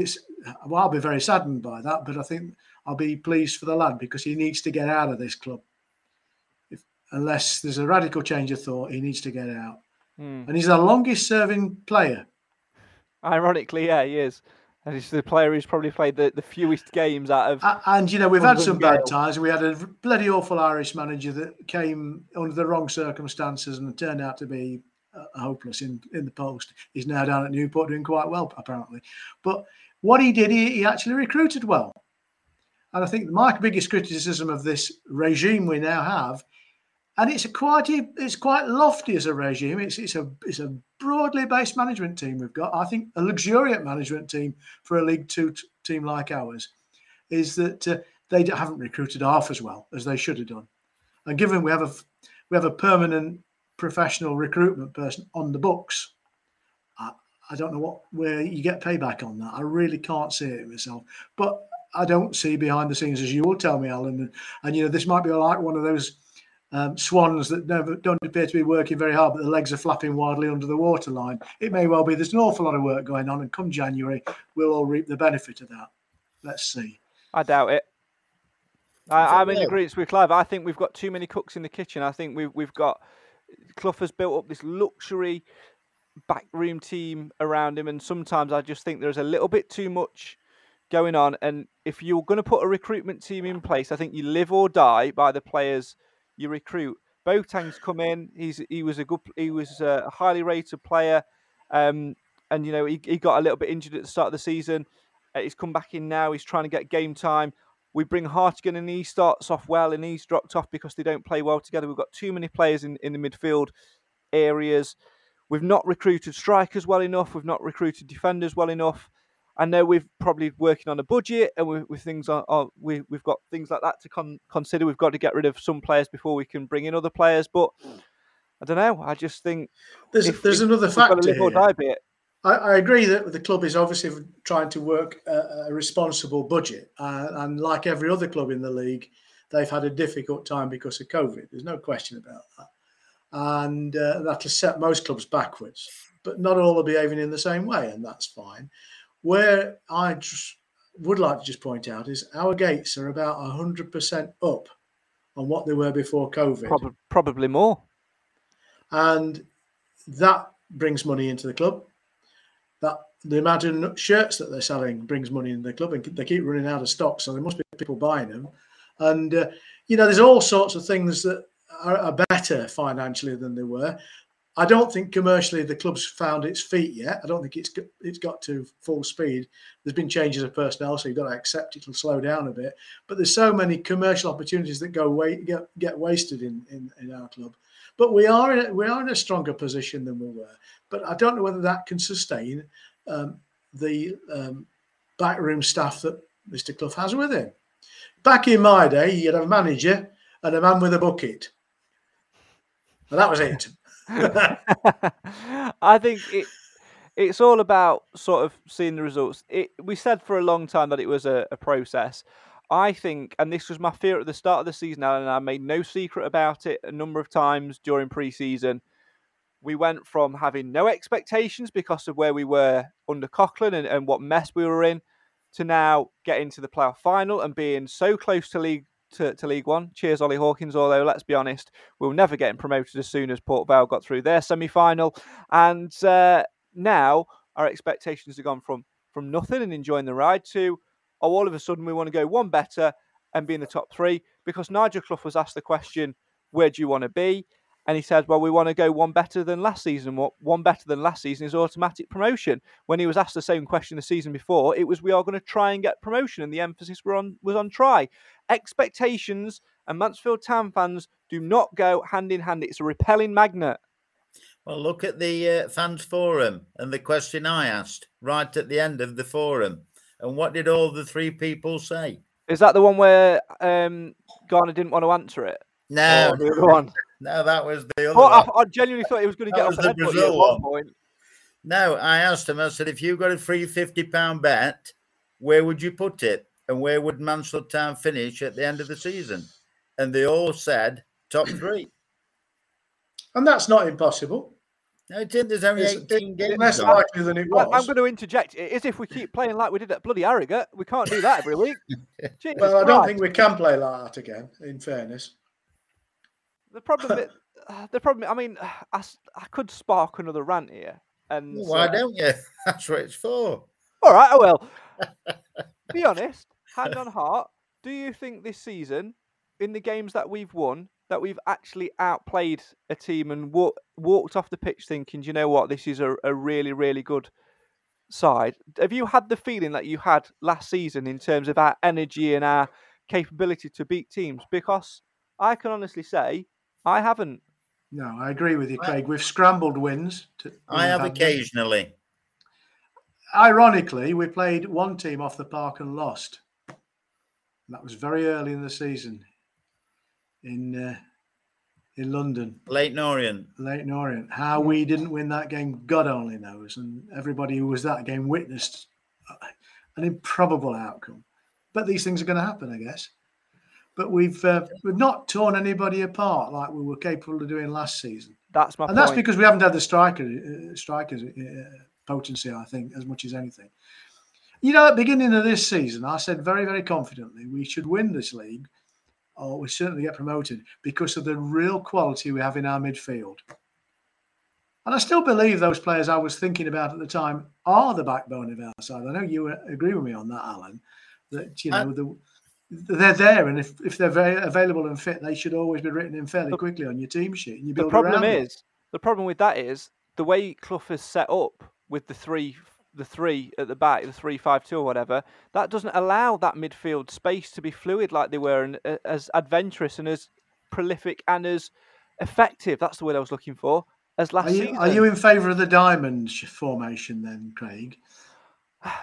I'll be very saddened by that, but I think I'll be pleased for the lad because he needs to get out of this club. Unless there's a radical change of thought, he needs to get out. Mm. And he's the longest-serving player. Ironically, he is. And he's the player who's probably played the fewest games out of... And, you know, we've had some bad times. We had a bloody awful Irish manager that came under the wrong circumstances and turned out to be hopeless in the post. He's now down at Newport doing quite well, apparently. But what he did, he actually recruited well. And I think my biggest criticism of this regime we now have, and it's quite lofty as a regime. It's a broadly based management team we've got. I think a luxuriant management team for a League Two team like ours is that they haven't recruited half as well as they should have done. And given we have a permanent professional recruitment person on the books, I don't know where you get payback on that. I really can't see it myself, but I don't see behind the scenes, as you will tell me, Alan. And you know, this might be like one of those swans that don't appear to be working very hard, but the legs are flapping wildly under the waterline. It may well be there's an awful lot of work going on, and come January, we'll all reap the benefit of that. Let's see. I doubt it. I'm in agreement with Clive. I think we've got too many cooks in the kitchen. I think we've got... Clough has built up this luxury backroom team around him, and sometimes I just think there's a little bit too much going on. And if you're going to put a recruitment team in place, I think you live or die by the players you recruit. Boateng's come in. He was a highly rated player, and you know he got a little bit injured at the start of the season. He's come back in now. He's trying to get game time. We bring Hartigan and he starts off well and he's dropped off because they don't play well together. We've got too many players in the midfield areas. We've not recruited strikers well enough. We've not recruited defenders well enough. I know we're probably working on a budget and we've got things like that to consider. We've got to get rid of some players before we can bring in other players. But I don't know. I just think there's another factor here. I agree that the club is obviously trying to work a responsible budget. And like every other club in the league, they've had a difficult time because of COVID. There's no question about that. And that has set most clubs backwards. But not all are behaving in the same way, and that's fine. Where I would like to just point out is our gates are about 100% up on what they were before COVID. Probably more. And that brings money into the club. That the amount of shirts that they're selling brings money in the club, and they keep running out of stock, so there must be people buying them. And, you know, there's all sorts of things that are better financially than they were. I don't think commercially the club's found its feet yet. I don't think it's got to full speed. There's been changes of personnel, so you've got to accept it'll slow down a bit. But there's so many commercial opportunities that get wasted in our club. But we are in a stronger position than we were. But I don't know whether that can sustain the backroom staff that Mr. Clough has with him. Back in my day, you'd have a manager and a man with a bucket. And that was it. I think it's all about sort of seeing the results. We said for a long time that it was a process. I think, and this was my fear at the start of the season, Alan, and I made no secret about it a number of times during pre-season. We went from having no expectations because of where we were under Coughlin and what mess we were in, to now getting to the playoff final and being so close to League One. Cheers, Ollie Hawkins. Although, let's be honest, we'll never get him promoted as soon as Port Vale got through their semi-final. And now our expectations have gone from nothing and enjoying the ride to... all of a sudden we want to go one better and be in the top three, because Nigel Clough was asked the question, where do you want to be? And he said, well, we want to go one better than last season. What one better than last season is automatic promotion. When he was asked the same question the season before, it was, we are going to try and get promotion. And the emphasis was on try. Expectations and Mansfield Town fans do not go hand in hand. It's a repelling magnet. Well, look at the fans forum and the question I asked right at the end of the forum. And what did all the three people say? Is that the one where Garner didn't want to answer it? No. The other one? No, that was the other one. I genuinely thought he was going to get off the head at one point. No, I asked him, I said, if you got a free £50 bet, where would you put it? And where would Mansfield Town finish at the end of the season? And they all said top three. And that's not impossible. No, it didn't. There's only 18 games. Less likely than it was. I'm going to interject. It is if we keep playing like we did at bloody Harrogate. We can't do that every week. Well, I don't think we can play like that again, in fairness. The problem. I mean, I could spark another rant here. And why don't you? That's what it's for. All right, I will. Be honest, hand on heart, do you think this season, in the games that we've won, that we've actually outplayed a team and walked off the pitch thinking, do you know what, this is a really, really good side? Have you had the feeling that you had last season in terms of our energy and our capability to beat teams? Because I can honestly say I haven't. No, I agree with you, Craig. We've scrambled wins. I have occasionally. Ironically, we played one team off the park and lost. And that was very early in the season in London. Leighton Orient. How we didn't win that game, God only knows. And everybody who was that game witnessed an improbable outcome. But these things are going to happen, I guess. But we've not torn anybody apart like we were capable of doing last season. That's my point. And that's because we haven't had the strikers. Potency, I think, as much as anything. You know, at the beginning of this season, I said very, very confidently we should win this league, or we certainly get promoted, because of the real quality we have in our midfield. And I still believe those players I was thinking about at the time are the backbone of our side. I know you agree with me on that, Alan, that, you know, they're there, and if they're very available and fit, they should always be written in fairly quickly on your team sheet. And you build the problem with that is the way Clough has set up with the three at the back, the 3-5-2 or whatever, that doesn't allow that midfield space to be fluid like they were and as adventurous and as prolific and as effective. That's the word I was looking for. As last season. Are you in favour of the diamond formation then, Craig,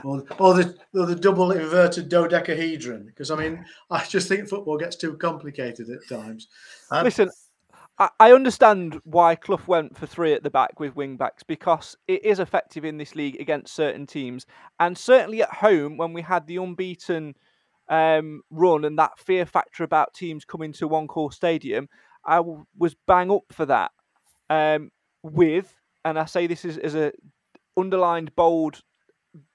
or the double inverted dodecahedron? Because I mean, I just think football gets too complicated at times. Listen. I understand why Clough went for three at the back with wing-backs, because it is effective in this league against certain teams. And certainly at home, when we had the unbeaten run and that fear factor about teams coming to One Call Stadium, I was bang up for that. And I say this as a underlined, bold,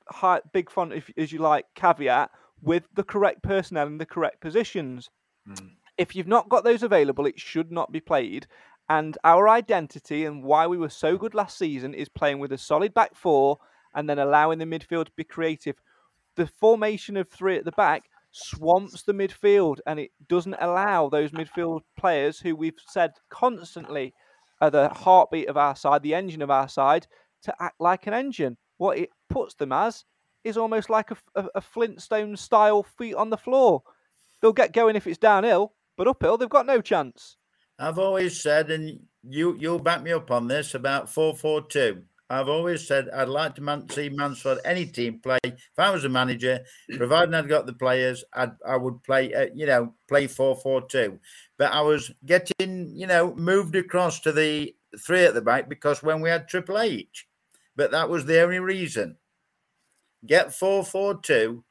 high, big font, as you like, caveat, with the correct personnel in the correct positions. Mm. If you've not got those available, it should not be played. And our identity and why we were so good last season is playing with a solid back four and then allowing the midfield to be creative. The formation of three at the back swamps the midfield, and it doesn't allow those midfield players who we've said constantly are the heartbeat of our side, the engine of our side, to act like an engine. What it puts them as is almost like a Flintstone-style feet on the floor. They'll get going if it's downhill, but uphill, they've got no chance. I've always said, and you'll back me up on this, about 4-4-2. I've always said I'd like to see Mansfield, any team, play. If I was a manager, providing I'd got the players, I would play, play 4-4-2. But I was getting, moved across to the three at the back because when we had Triple H. But that was the only reason. Get 4-4-2,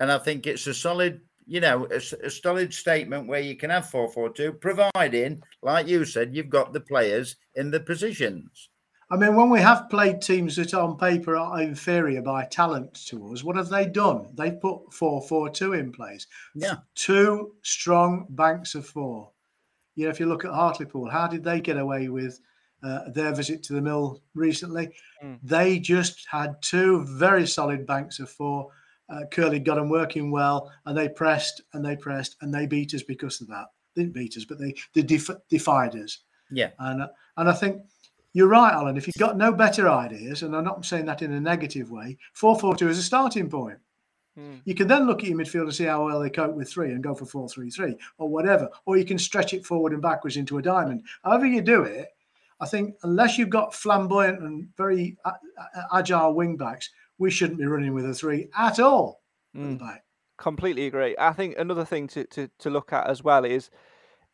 and I think it's a solid... a solid statement where you can have 4-4-2, providing, like you said, you've got the players in the positions. I mean, when we have played teams that on paper are inferior by talent to us, what have they done? They've put 4-4-2 in place. Yeah. Two strong banks of four. If you look at Hartlepool, how did they get away with their visit to the Mill recently? Mm. They just had two very solid banks of four. Curly got them working well, and they pressed and they beat us because of that. They didn't beat us, but they defied us. Yeah. And I think you're right, Alan. If you've got no better ideas, and I'm not saying that in a negative way, 4-4-2 is a starting point. Mm. You can then look at your midfield and see how well they cope with three and go for 4-3-3 or whatever. Or you can stretch it forward and backwards into a diamond. However you do it, I think unless you've got flamboyant and very agile wing backs, we shouldn't be running with a three at all. Completely agree. I think another thing to look at as well is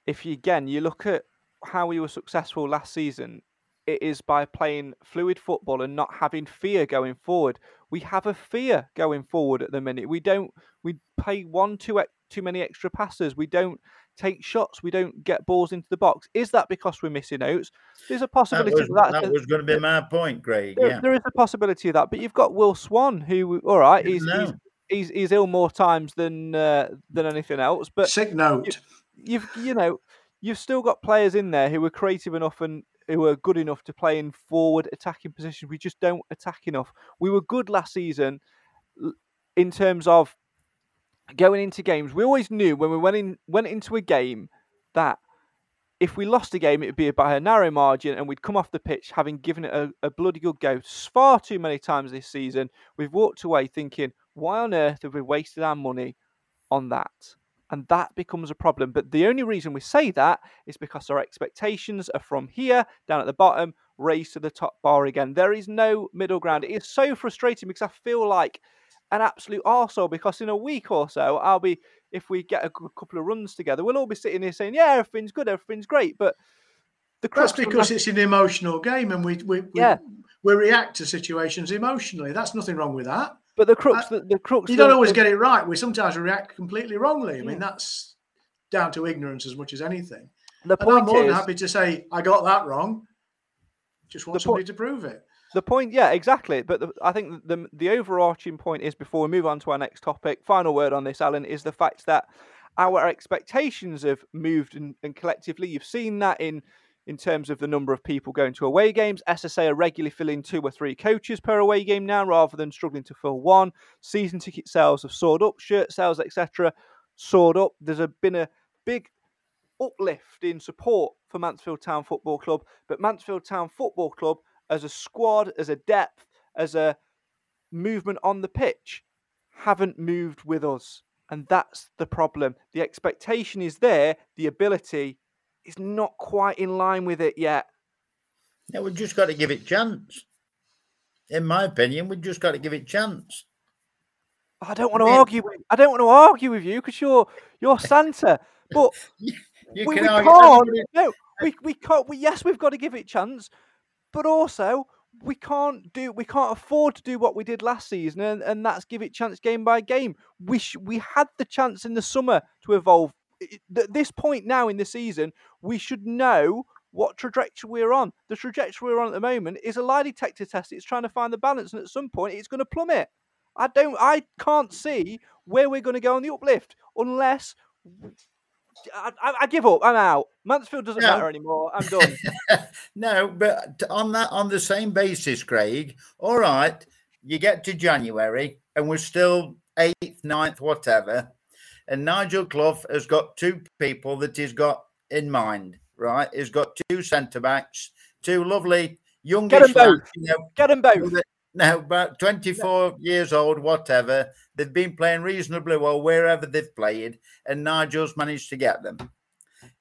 if you, again, you look at how we were successful last season, it is by playing fluid football and not having fear going forward. We have a fear going forward at the minute. We play too many extra passes. We don't take shots. We don't get balls into the box. Is that because we're missing Oates? There's a possibility that. That was going to be my point, Greg. There is a possibility of that. But you've got Will Swan, who, all right, he's ill more times than anything else. But sick note. You've still got players in there who are creative enough and who are good enough to play in forward attacking positions. We just don't attack enough. We were good last season in terms of going into games. We always knew when we went into a game that if we lost a game, it would be by a narrow margin and we'd come off the pitch having given it a bloody good go. Far too many times this season, we've walked away thinking, why on earth have we wasted our money on that? And that becomes a problem. But the only reason we say that is because our expectations are from here, down at the bottom, raised to the top bar again. There is no middle ground. It is so frustrating because I feel like an absolute arsehole because in a week or so, if we get a couple of runs together, we'll all be sitting here saying, yeah, everything's good, everything's great. But that's because it's an emotional game and we react to situations emotionally. That's nothing wrong with that. But the crux. You don't always get it right. We sometimes react completely wrongly. I mean, that's down to ignorance as much as anything. And I'm more than happy to say I got that wrong. Just want somebody to prove it. The point, yeah, exactly. But I think the overarching point is, before we move on to our next topic, final word on this, Alan, is the fact that our expectations have moved and collectively. You've seen that in terms of the number of people going to away games. SSA are regularly filling 2 or 3 coaches per away game now rather than struggling to fill one. Season ticket sales have soared up, shirt sales, etc. soared up. There's been a big uplift in support for Mansfield Town Football Club, but Mansfield Town Football Club as a squad, as a depth, as a movement on the pitch haven't moved with us. And that's the problem. The expectation is there, the ability is not quite in line with it yet. Yeah, we've just got to give it chance. In my opinion, we've just got to give it chance. I don't want to argue with you because you're Santa. But we can't. Yes, we've got to give it chance, but also we can't afford to do what we did last season, and that's give it chance game by game. We had the chance in the summer to evolve. At this point now in the season, we should know what trajectory we're on. The trajectory we're on at the moment is a lie detector test. It's trying to find the balance, and at some point, it's going to plummet. I can't see where we're going to go on the uplift unless I give up. I'm out. Mansfield doesn't matter anymore. I'm done. No, but on the same basis, Craig. All right, you get to January, and we're still 8th, 9th, whatever. And Nigel Clough has got 2 people that he's got in mind, right? He's got 2 centre-backs, 2 lovely youngish... Get them both. Get them both. Now, about 24 years old, whatever. They've been playing reasonably well wherever they've played, and Nigel's managed to get them.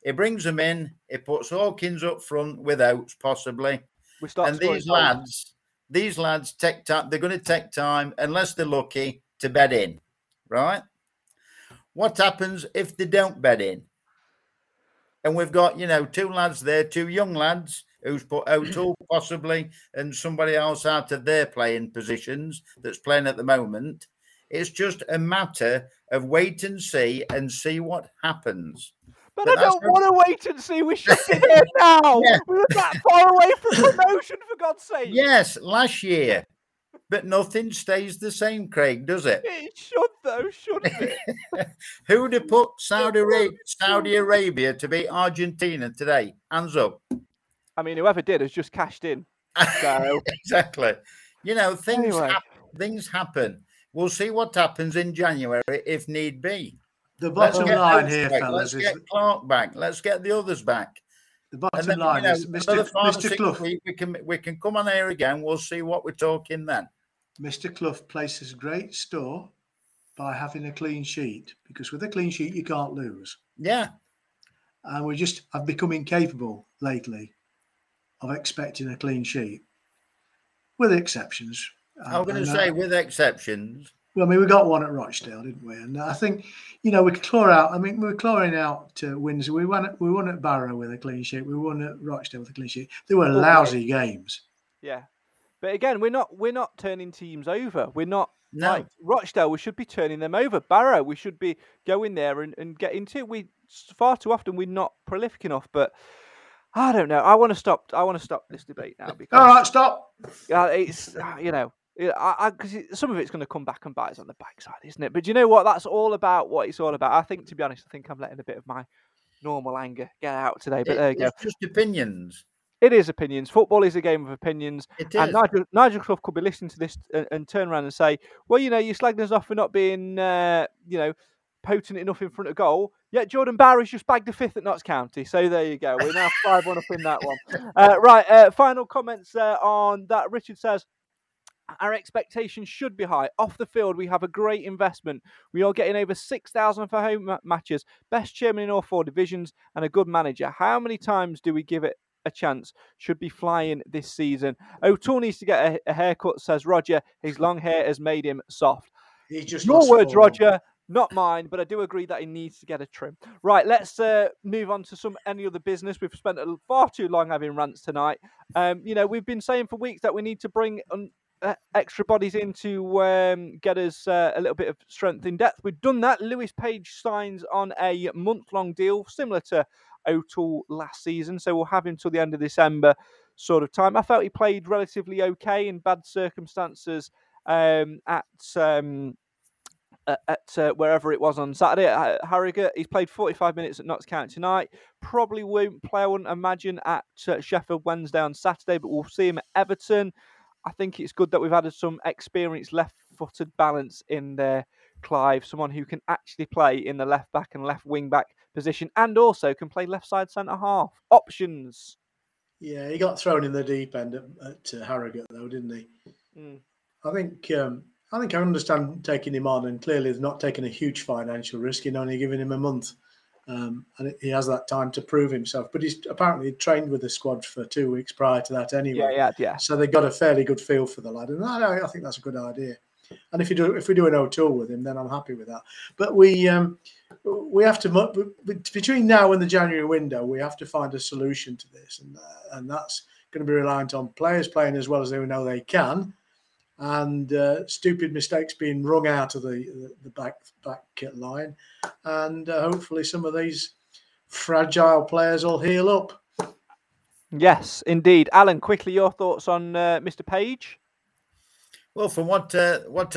He brings them in. He puts Hawkins up front with Oates, possibly. And these lads take time. They're going to take time, unless they're lucky, to bed in, right? What happens if they don't bed in? And we've got, 2 lads there, 2 young lads who's put O'Toole possibly and somebody else out of their playing positions that's playing at the moment. It's just a matter of wait and see what happens. But I don't want to wait and see. We should be here now. Yeah. We were that far away from promotion, for God's sake. Yes, last year. But nothing stays the same, Craig, does it? It should, though, shouldn't it? Who'd have put Saudi Arabia to beat Argentina today? Hands up. I mean, whoever did has just cashed in. So. Exactly. Things happen. We'll see what happens in January if need be. The bottom line here, fellas, is... Let's get Clark back. Let's get the others back. The bottom line is, Mr. Clough... We can come on here again. We'll see what we're talking then. Mr. Clough places great store by having a clean sheet, because with a clean sheet, you can't lose. Yeah. And I've become incapable lately of expecting a clean sheet, with exceptions. I'm going to say with exceptions. Well, I mean, we got one at Rochdale, didn't we? And I think, you know, we could claw out. I mean, we were clawing out Windsor. We won at Barrow with a clean sheet. We won at Rochdale with a clean sheet. They were lousy games. Yeah, but again, we're not turning teams over. We're not. No. Like Rochdale, we should be turning them over. Barrow, we should be going there and getting to it. We far too often we're not prolific enough. But I don't know. I want to stop this debate now because all right, stop. It's you know, because some of it's going to come back and bite us on the backside, isn't it? But do you know what? That's all about what it's all about. I think, to be honest, I think I'm letting a bit of my normal anger get out today. But there you go. It's just opinions. It is opinions. Football is a game of opinions. It is. And Nigel Clough could be listening to this and turn around and say, well, you know, you're slagging us off for not being, you know, potent enough in front of goal. Yet Jordan Bowery's just bagged a fifth at Notts County. So there you go. We're now 5-1 up in that one. Final comments on that. Richard says, our expectations should be high. Off the field, we have a great investment. We are getting over 6,000 for home matches. Best chairman in all four divisions and a good manager. How many times do we give it a chance? Should be flying this season. O'Toole needs to get a haircut, says Roger. His long hair has made him soft. Your words, Roger, not mine, but I do agree that he needs to get a trim. Right, let's move on to any other business. We've spent far too long having rants tonight. You know, we've been saying for weeks that we need to bring extra bodies in to get us a little bit of strength in depth. We've done that. Lewis Page signs on a month-long deal, similar to O'Toole last season, so we'll have him till the end of December sort of time. I felt he played relatively okay in bad circumstances at wherever it was on Saturday at Harrogate. He's played 45 minutes at Notts County tonight. Probably won't play, I wouldn't imagine, at Sheffield Wednesday on Saturday, but we'll see him at Everton. I think it's good that we've added some experienced left-footed balance in there, Clive, someone who can actually play in the left back and left wing back position and also can play left side centre half. Options. Yeah, he got thrown in the deep end at Harrogate though, didn't he? Mm. I think I understand taking him on, and clearly they've not taken a huge financial risk in only giving him a month, and he has that time to prove himself. But he's apparently trained with the squad for 2 weeks prior to that anyway. Yeah. So they got a fairly good feel for the lad, and I think that's a good idea. And if we do an O'Toole with him, then I'm happy with that. But we have to, between now and the January window, we have to find a solution to this, and that's going to be reliant on players playing as well as they know they can, and stupid mistakes being wrung out of the back line, and hopefully some of these fragile players will heal up. Yes, indeed. Alan, quickly, your thoughts on Mr. Page? Well, from what I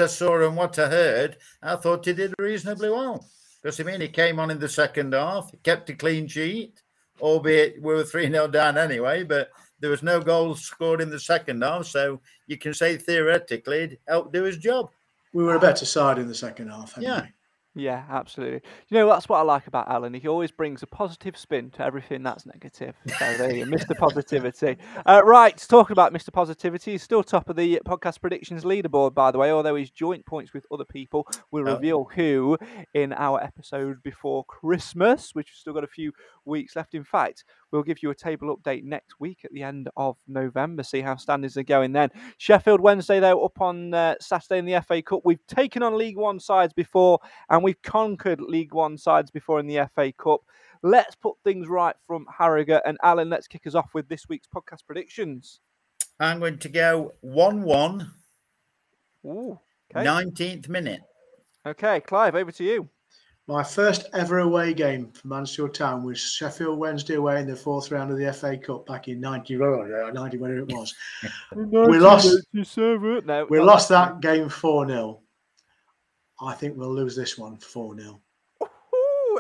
saw and what I heard, I thought he did reasonably well. Because, I mean, he came on in the second half, he kept a clean sheet, albeit we were 3-0 down anyway, but there was no goals scored in the second half, so you can say theoretically he'd helped do his job. We were a better side in the second half, hadn't we? Yeah, absolutely. You know, that's what I like about Alan. He always brings a positive spin to everything that's negative. So there you go, Mr. Positivity. Right, talking about Mr. Positivity, he's still top of the podcast predictions leaderboard, by the way, although he's joint points with other people. We'll reveal who in our episode before Christmas, which we've still got a few weeks left. In fact, we'll give you a table update next week at the end of November, see how standings are going then. Sheffield Wednesday, though, up on Saturday in the FA Cup. We've taken on League One sides before, and we've conquered League One sides before in the FA Cup. Let's put things right from Harrogate. And Alan, let's kick us off with this week's podcast predictions. I'm going to go 1-1. Ooh, okay. 19th minute. Okay, Clive, over to you. My first ever away game for Mansfield Town was Sheffield Wednesday away in the fourth round of the FA Cup back in 90, whatever it was. we lost that game 4-0. I think we'll lose this one 4-0.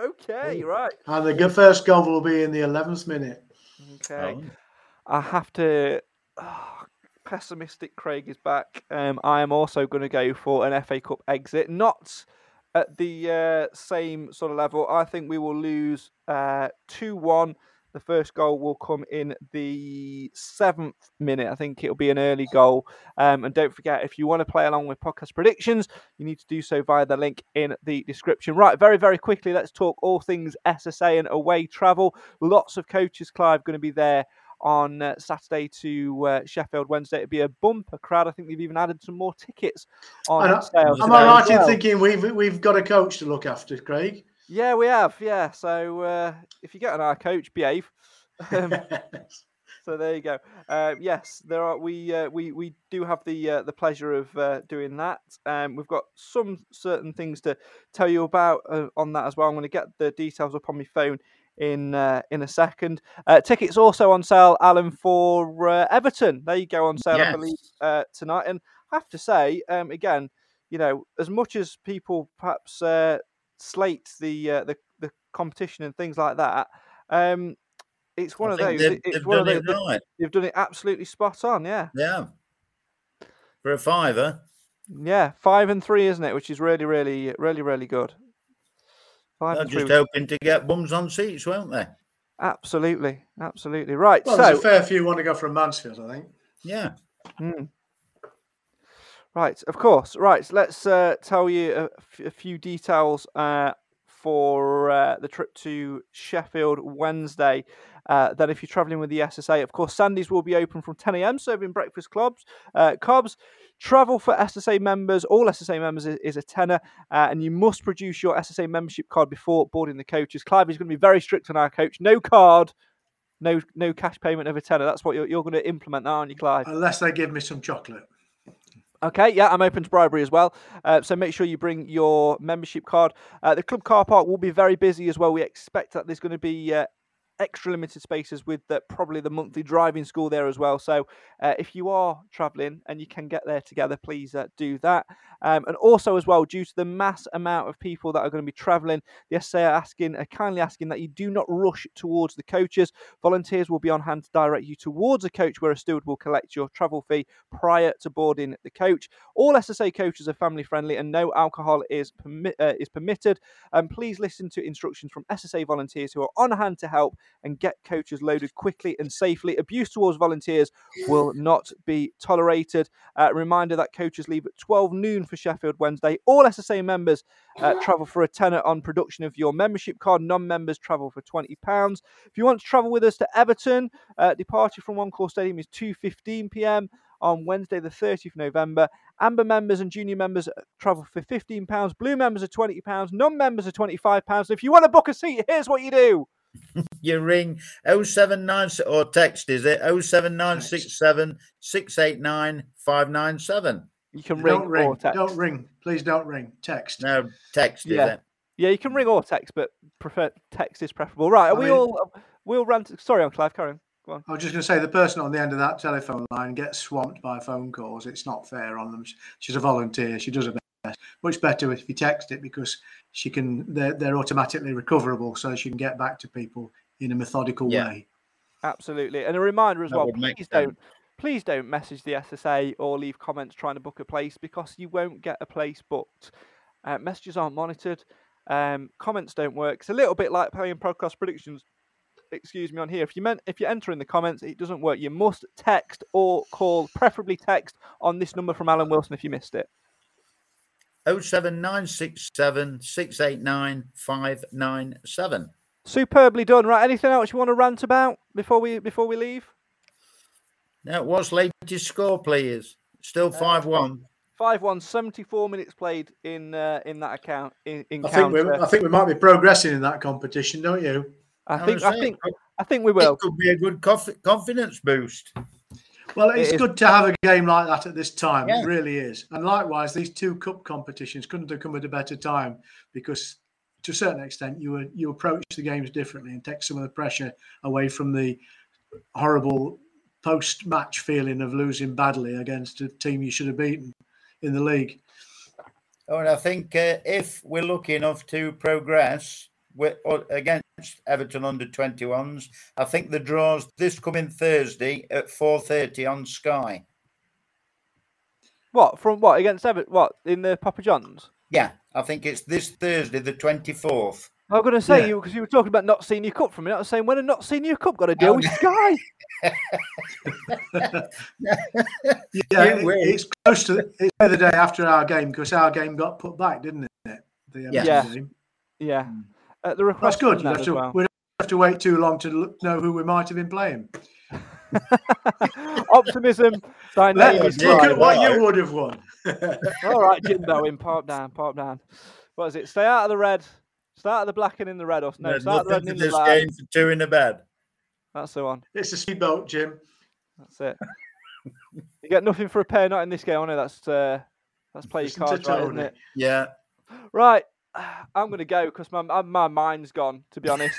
Okay, right. And the first goal will be in the 11th minute. Okay. I have to... pessimistic Craig is back. I am also going to go for an FA Cup exit. Not at the same sort of level. I think we will lose 2-1. The first goal will come in the 7th minute. I think it'll be an early goal. And don't forget, if you want to play along with podcast predictions, you need to do so via the link in the description. Right, very, very quickly, let's talk all things SSA and away travel. Lots of coaches, Clive, going to be there on Saturday to Sheffield Wednesday. It'd be a bumper crowd. I think they've even added some more tickets on sale. Am I right in thinking we've got a coach to look after, Craig? Yeah, we have. Yeah, so if you get on our coach, behave. So there you go. Yes, there are. We do have the pleasure of doing that. We've got some certain things to tell you about on that as well. I'm going to get the details up on my phone in a second. Tickets also on sale, Alan, for Everton. There you go, on sale, yes. I believe, tonight. And I have to say, again, you know, as much as people perhaps slate the competition and things like that, it's one of those. They've done it absolutely spot on. Yeah. Yeah. For a £5. Yeah, 5 and 3, isn't it? Which is really, really, really, really good. They're just hoping to get bums on seats, won't they? Absolutely, absolutely right. Well, so there's a fair few want to go from Mansfield, I think. Yeah. Mm. Right, of course. Right, let's tell you a few details for the trip to Sheffield Wednesday. Then if you're travelling with the SSA, of course, Sandy's will be open from 10 a.m, serving breakfast clubs. Cobs, travel for SSA members, all SSA members is a tenner, and you must produce your SSA membership card before boarding the coaches. Clive is going to be very strict on our coach. No card, no cash payment of a tenner. That's what you're going to implement now, aren't you, Clive? Unless they give me some chocolate. Okay, yeah, I'm open to bribery as well. So make sure you bring your membership card. The club car park will be very busy as well. We expect that there's going to be extra limited spaces with probably the monthly driving school there as well. So if you are travelling and you can get there together, please do that. And also as well, due to the mass amount of people that are going to be travelling, the SSA are kindly asking that you do not rush towards the coaches. Volunteers will be on hand to direct you towards a coach where a steward will collect your travel fee prior to boarding the coach. All SSA coaches are family friendly and no alcohol is permitted. Please listen to instructions from SSA volunteers who are on hand to help and get coaches loaded quickly and safely. Abuse towards volunteers will not be tolerated. Reminder that coaches leave at 12 noon for Sheffield Wednesday. All SSA members travel for a tenner on production of your membership card. Non-members travel for £20. If you want to travel with us to Everton, departure from One Core Stadium is 2:15 p.m. on Wednesday the 30th of November. Amber members and junior members travel for £15. Blue members are £20. Non-members are £25. If you want to book a seat, here's what you do. You ring 0796 or text, is it 07967 689 597? You can ring or text. Don't ring, please don't ring. Text. No, text, yeah. Is it? Yeah, you can ring or text, but text is preferable. Right, we'll run. Sorry, I'm Clive, Karen. Go on. I was just going to say the person on the end of that telephone line gets swamped by phone calls. It's not fair on them. She's a volunteer. She does her best. Much better if you text it because she can. They're automatically recoverable, so she can get back to people in a methodical way. Absolutely, and a reminder as well. Please don't message the SSA or leave comments trying to book a place because you won't get a place booked. Messages aren't monitored. Comments don't work. It's a little bit like playing podcast predictions. Excuse me, on here. If you enter in the comments, it doesn't work. You must text or call, preferably text on this number from Alan Wilson if you missed it. 07967 689 597. Superbly done. Right, anything else you want to rant about before we leave? Now, what's latest score, please? Still 5-1. 5-1, 74 minutes played in that account. I think we might be progressing in that competition, don't you? I think we will. It could be a good confidence boost. Well, it's good to have a game like that at this time. Yeah. It really is. And likewise, these two cup competitions couldn't have come at a better time because, to a certain extent, you approach the games differently and take some of the pressure away from the horrible post-match feeling of losing badly against a team you should have beaten in the league. Oh, and I think if we're lucky enough to progress against Everton under 21s, I think the draws this coming Thursday at 4:30 on Sky. What against Everton? What in the Papa John's? Yeah, I think it's this Thursday, the 24th. I was going to say you because you were talking about not senior cup from me. I was saying when a not senior cup got a deal with Sky. It's close to the day after our game because our game got put back, didn't it? The Everton game. Yeah. That's good. We don't have to wait too long to know who we might have been playing. Optimism. Look at what you would have won. All right, Jimbo in Park Down. What is it? Stay out of the red. Start at the black and in the red. Off. No, start at the red and in the black. This game for two in the bed. That's the one. It's a speedboat, Jim. That's it. You get nothing for a pair, not in this game, honey. That's play your cards, right, isn't it? Yeah. Right. I'm going to go because my mind's gone, to be honest.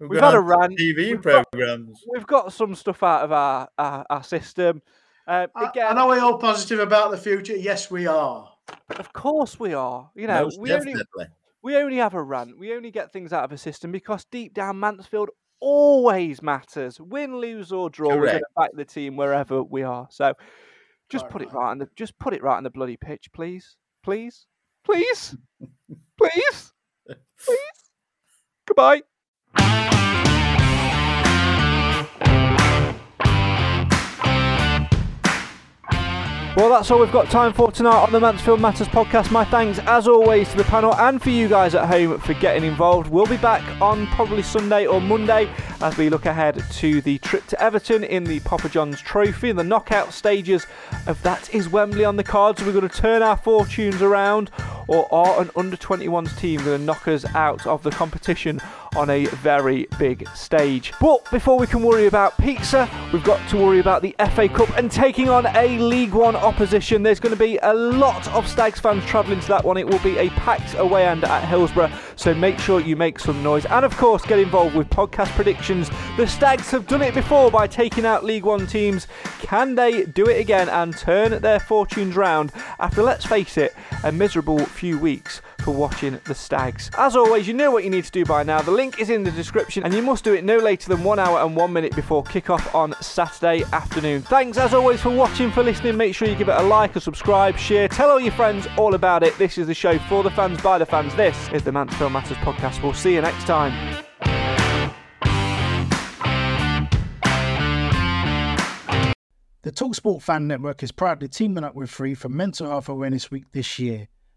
We've had a rant. TV programs. We've got some stuff out of our system. Again, are we all positive about the future? Yes, we are. Of course we are. You know, we only have a rant. We only get things out of a system because deep down Mansfield always matters. Win, lose or draw, correct. We're going to back the team wherever we are. So just put it right on the bloody pitch, please. Please. Please. Please. Please. Goodbye. Well, that's all we've got time for tonight on the Mansfield Matters podcast. My thanks, as always, to the panel and for you guys at home for getting involved. We'll be back on probably Sunday or Monday as we look ahead to the trip to Everton in the Papa John's Trophy and the knockout stages of that is Wembley on the cards. We're going to turn our fortunes around, or are an under-21s team going to knock us out of the competition on a very big stage? But before we can worry about pizza, we've got to worry about the FA Cup and taking on a League One opposition. There's going to be a lot of Stags fans travelling to that one. It will be a packed away end at Hillsborough, so make sure you make some noise. And of course, get involved with podcast predictions. The Stags have done it before by taking out League One teams. Can they do it again and turn their fortunes round after, let's face it, a miserable few weeks for watching the Stags? As always, you know what you need to do by now. The link is in the description and you must do it no later than 1 hour and 1 minute before kickoff on Saturday afternoon. Thanks as always for watching, for listening. Make sure you give it a like, a subscribe, share, tell all your friends all about it. This is the show for the fans, by the fans. This is the Mansfield Matters podcast. We'll see you next time. The TalkSport Fan Network is proudly teaming up with Free for Mental Health Awareness Week this year.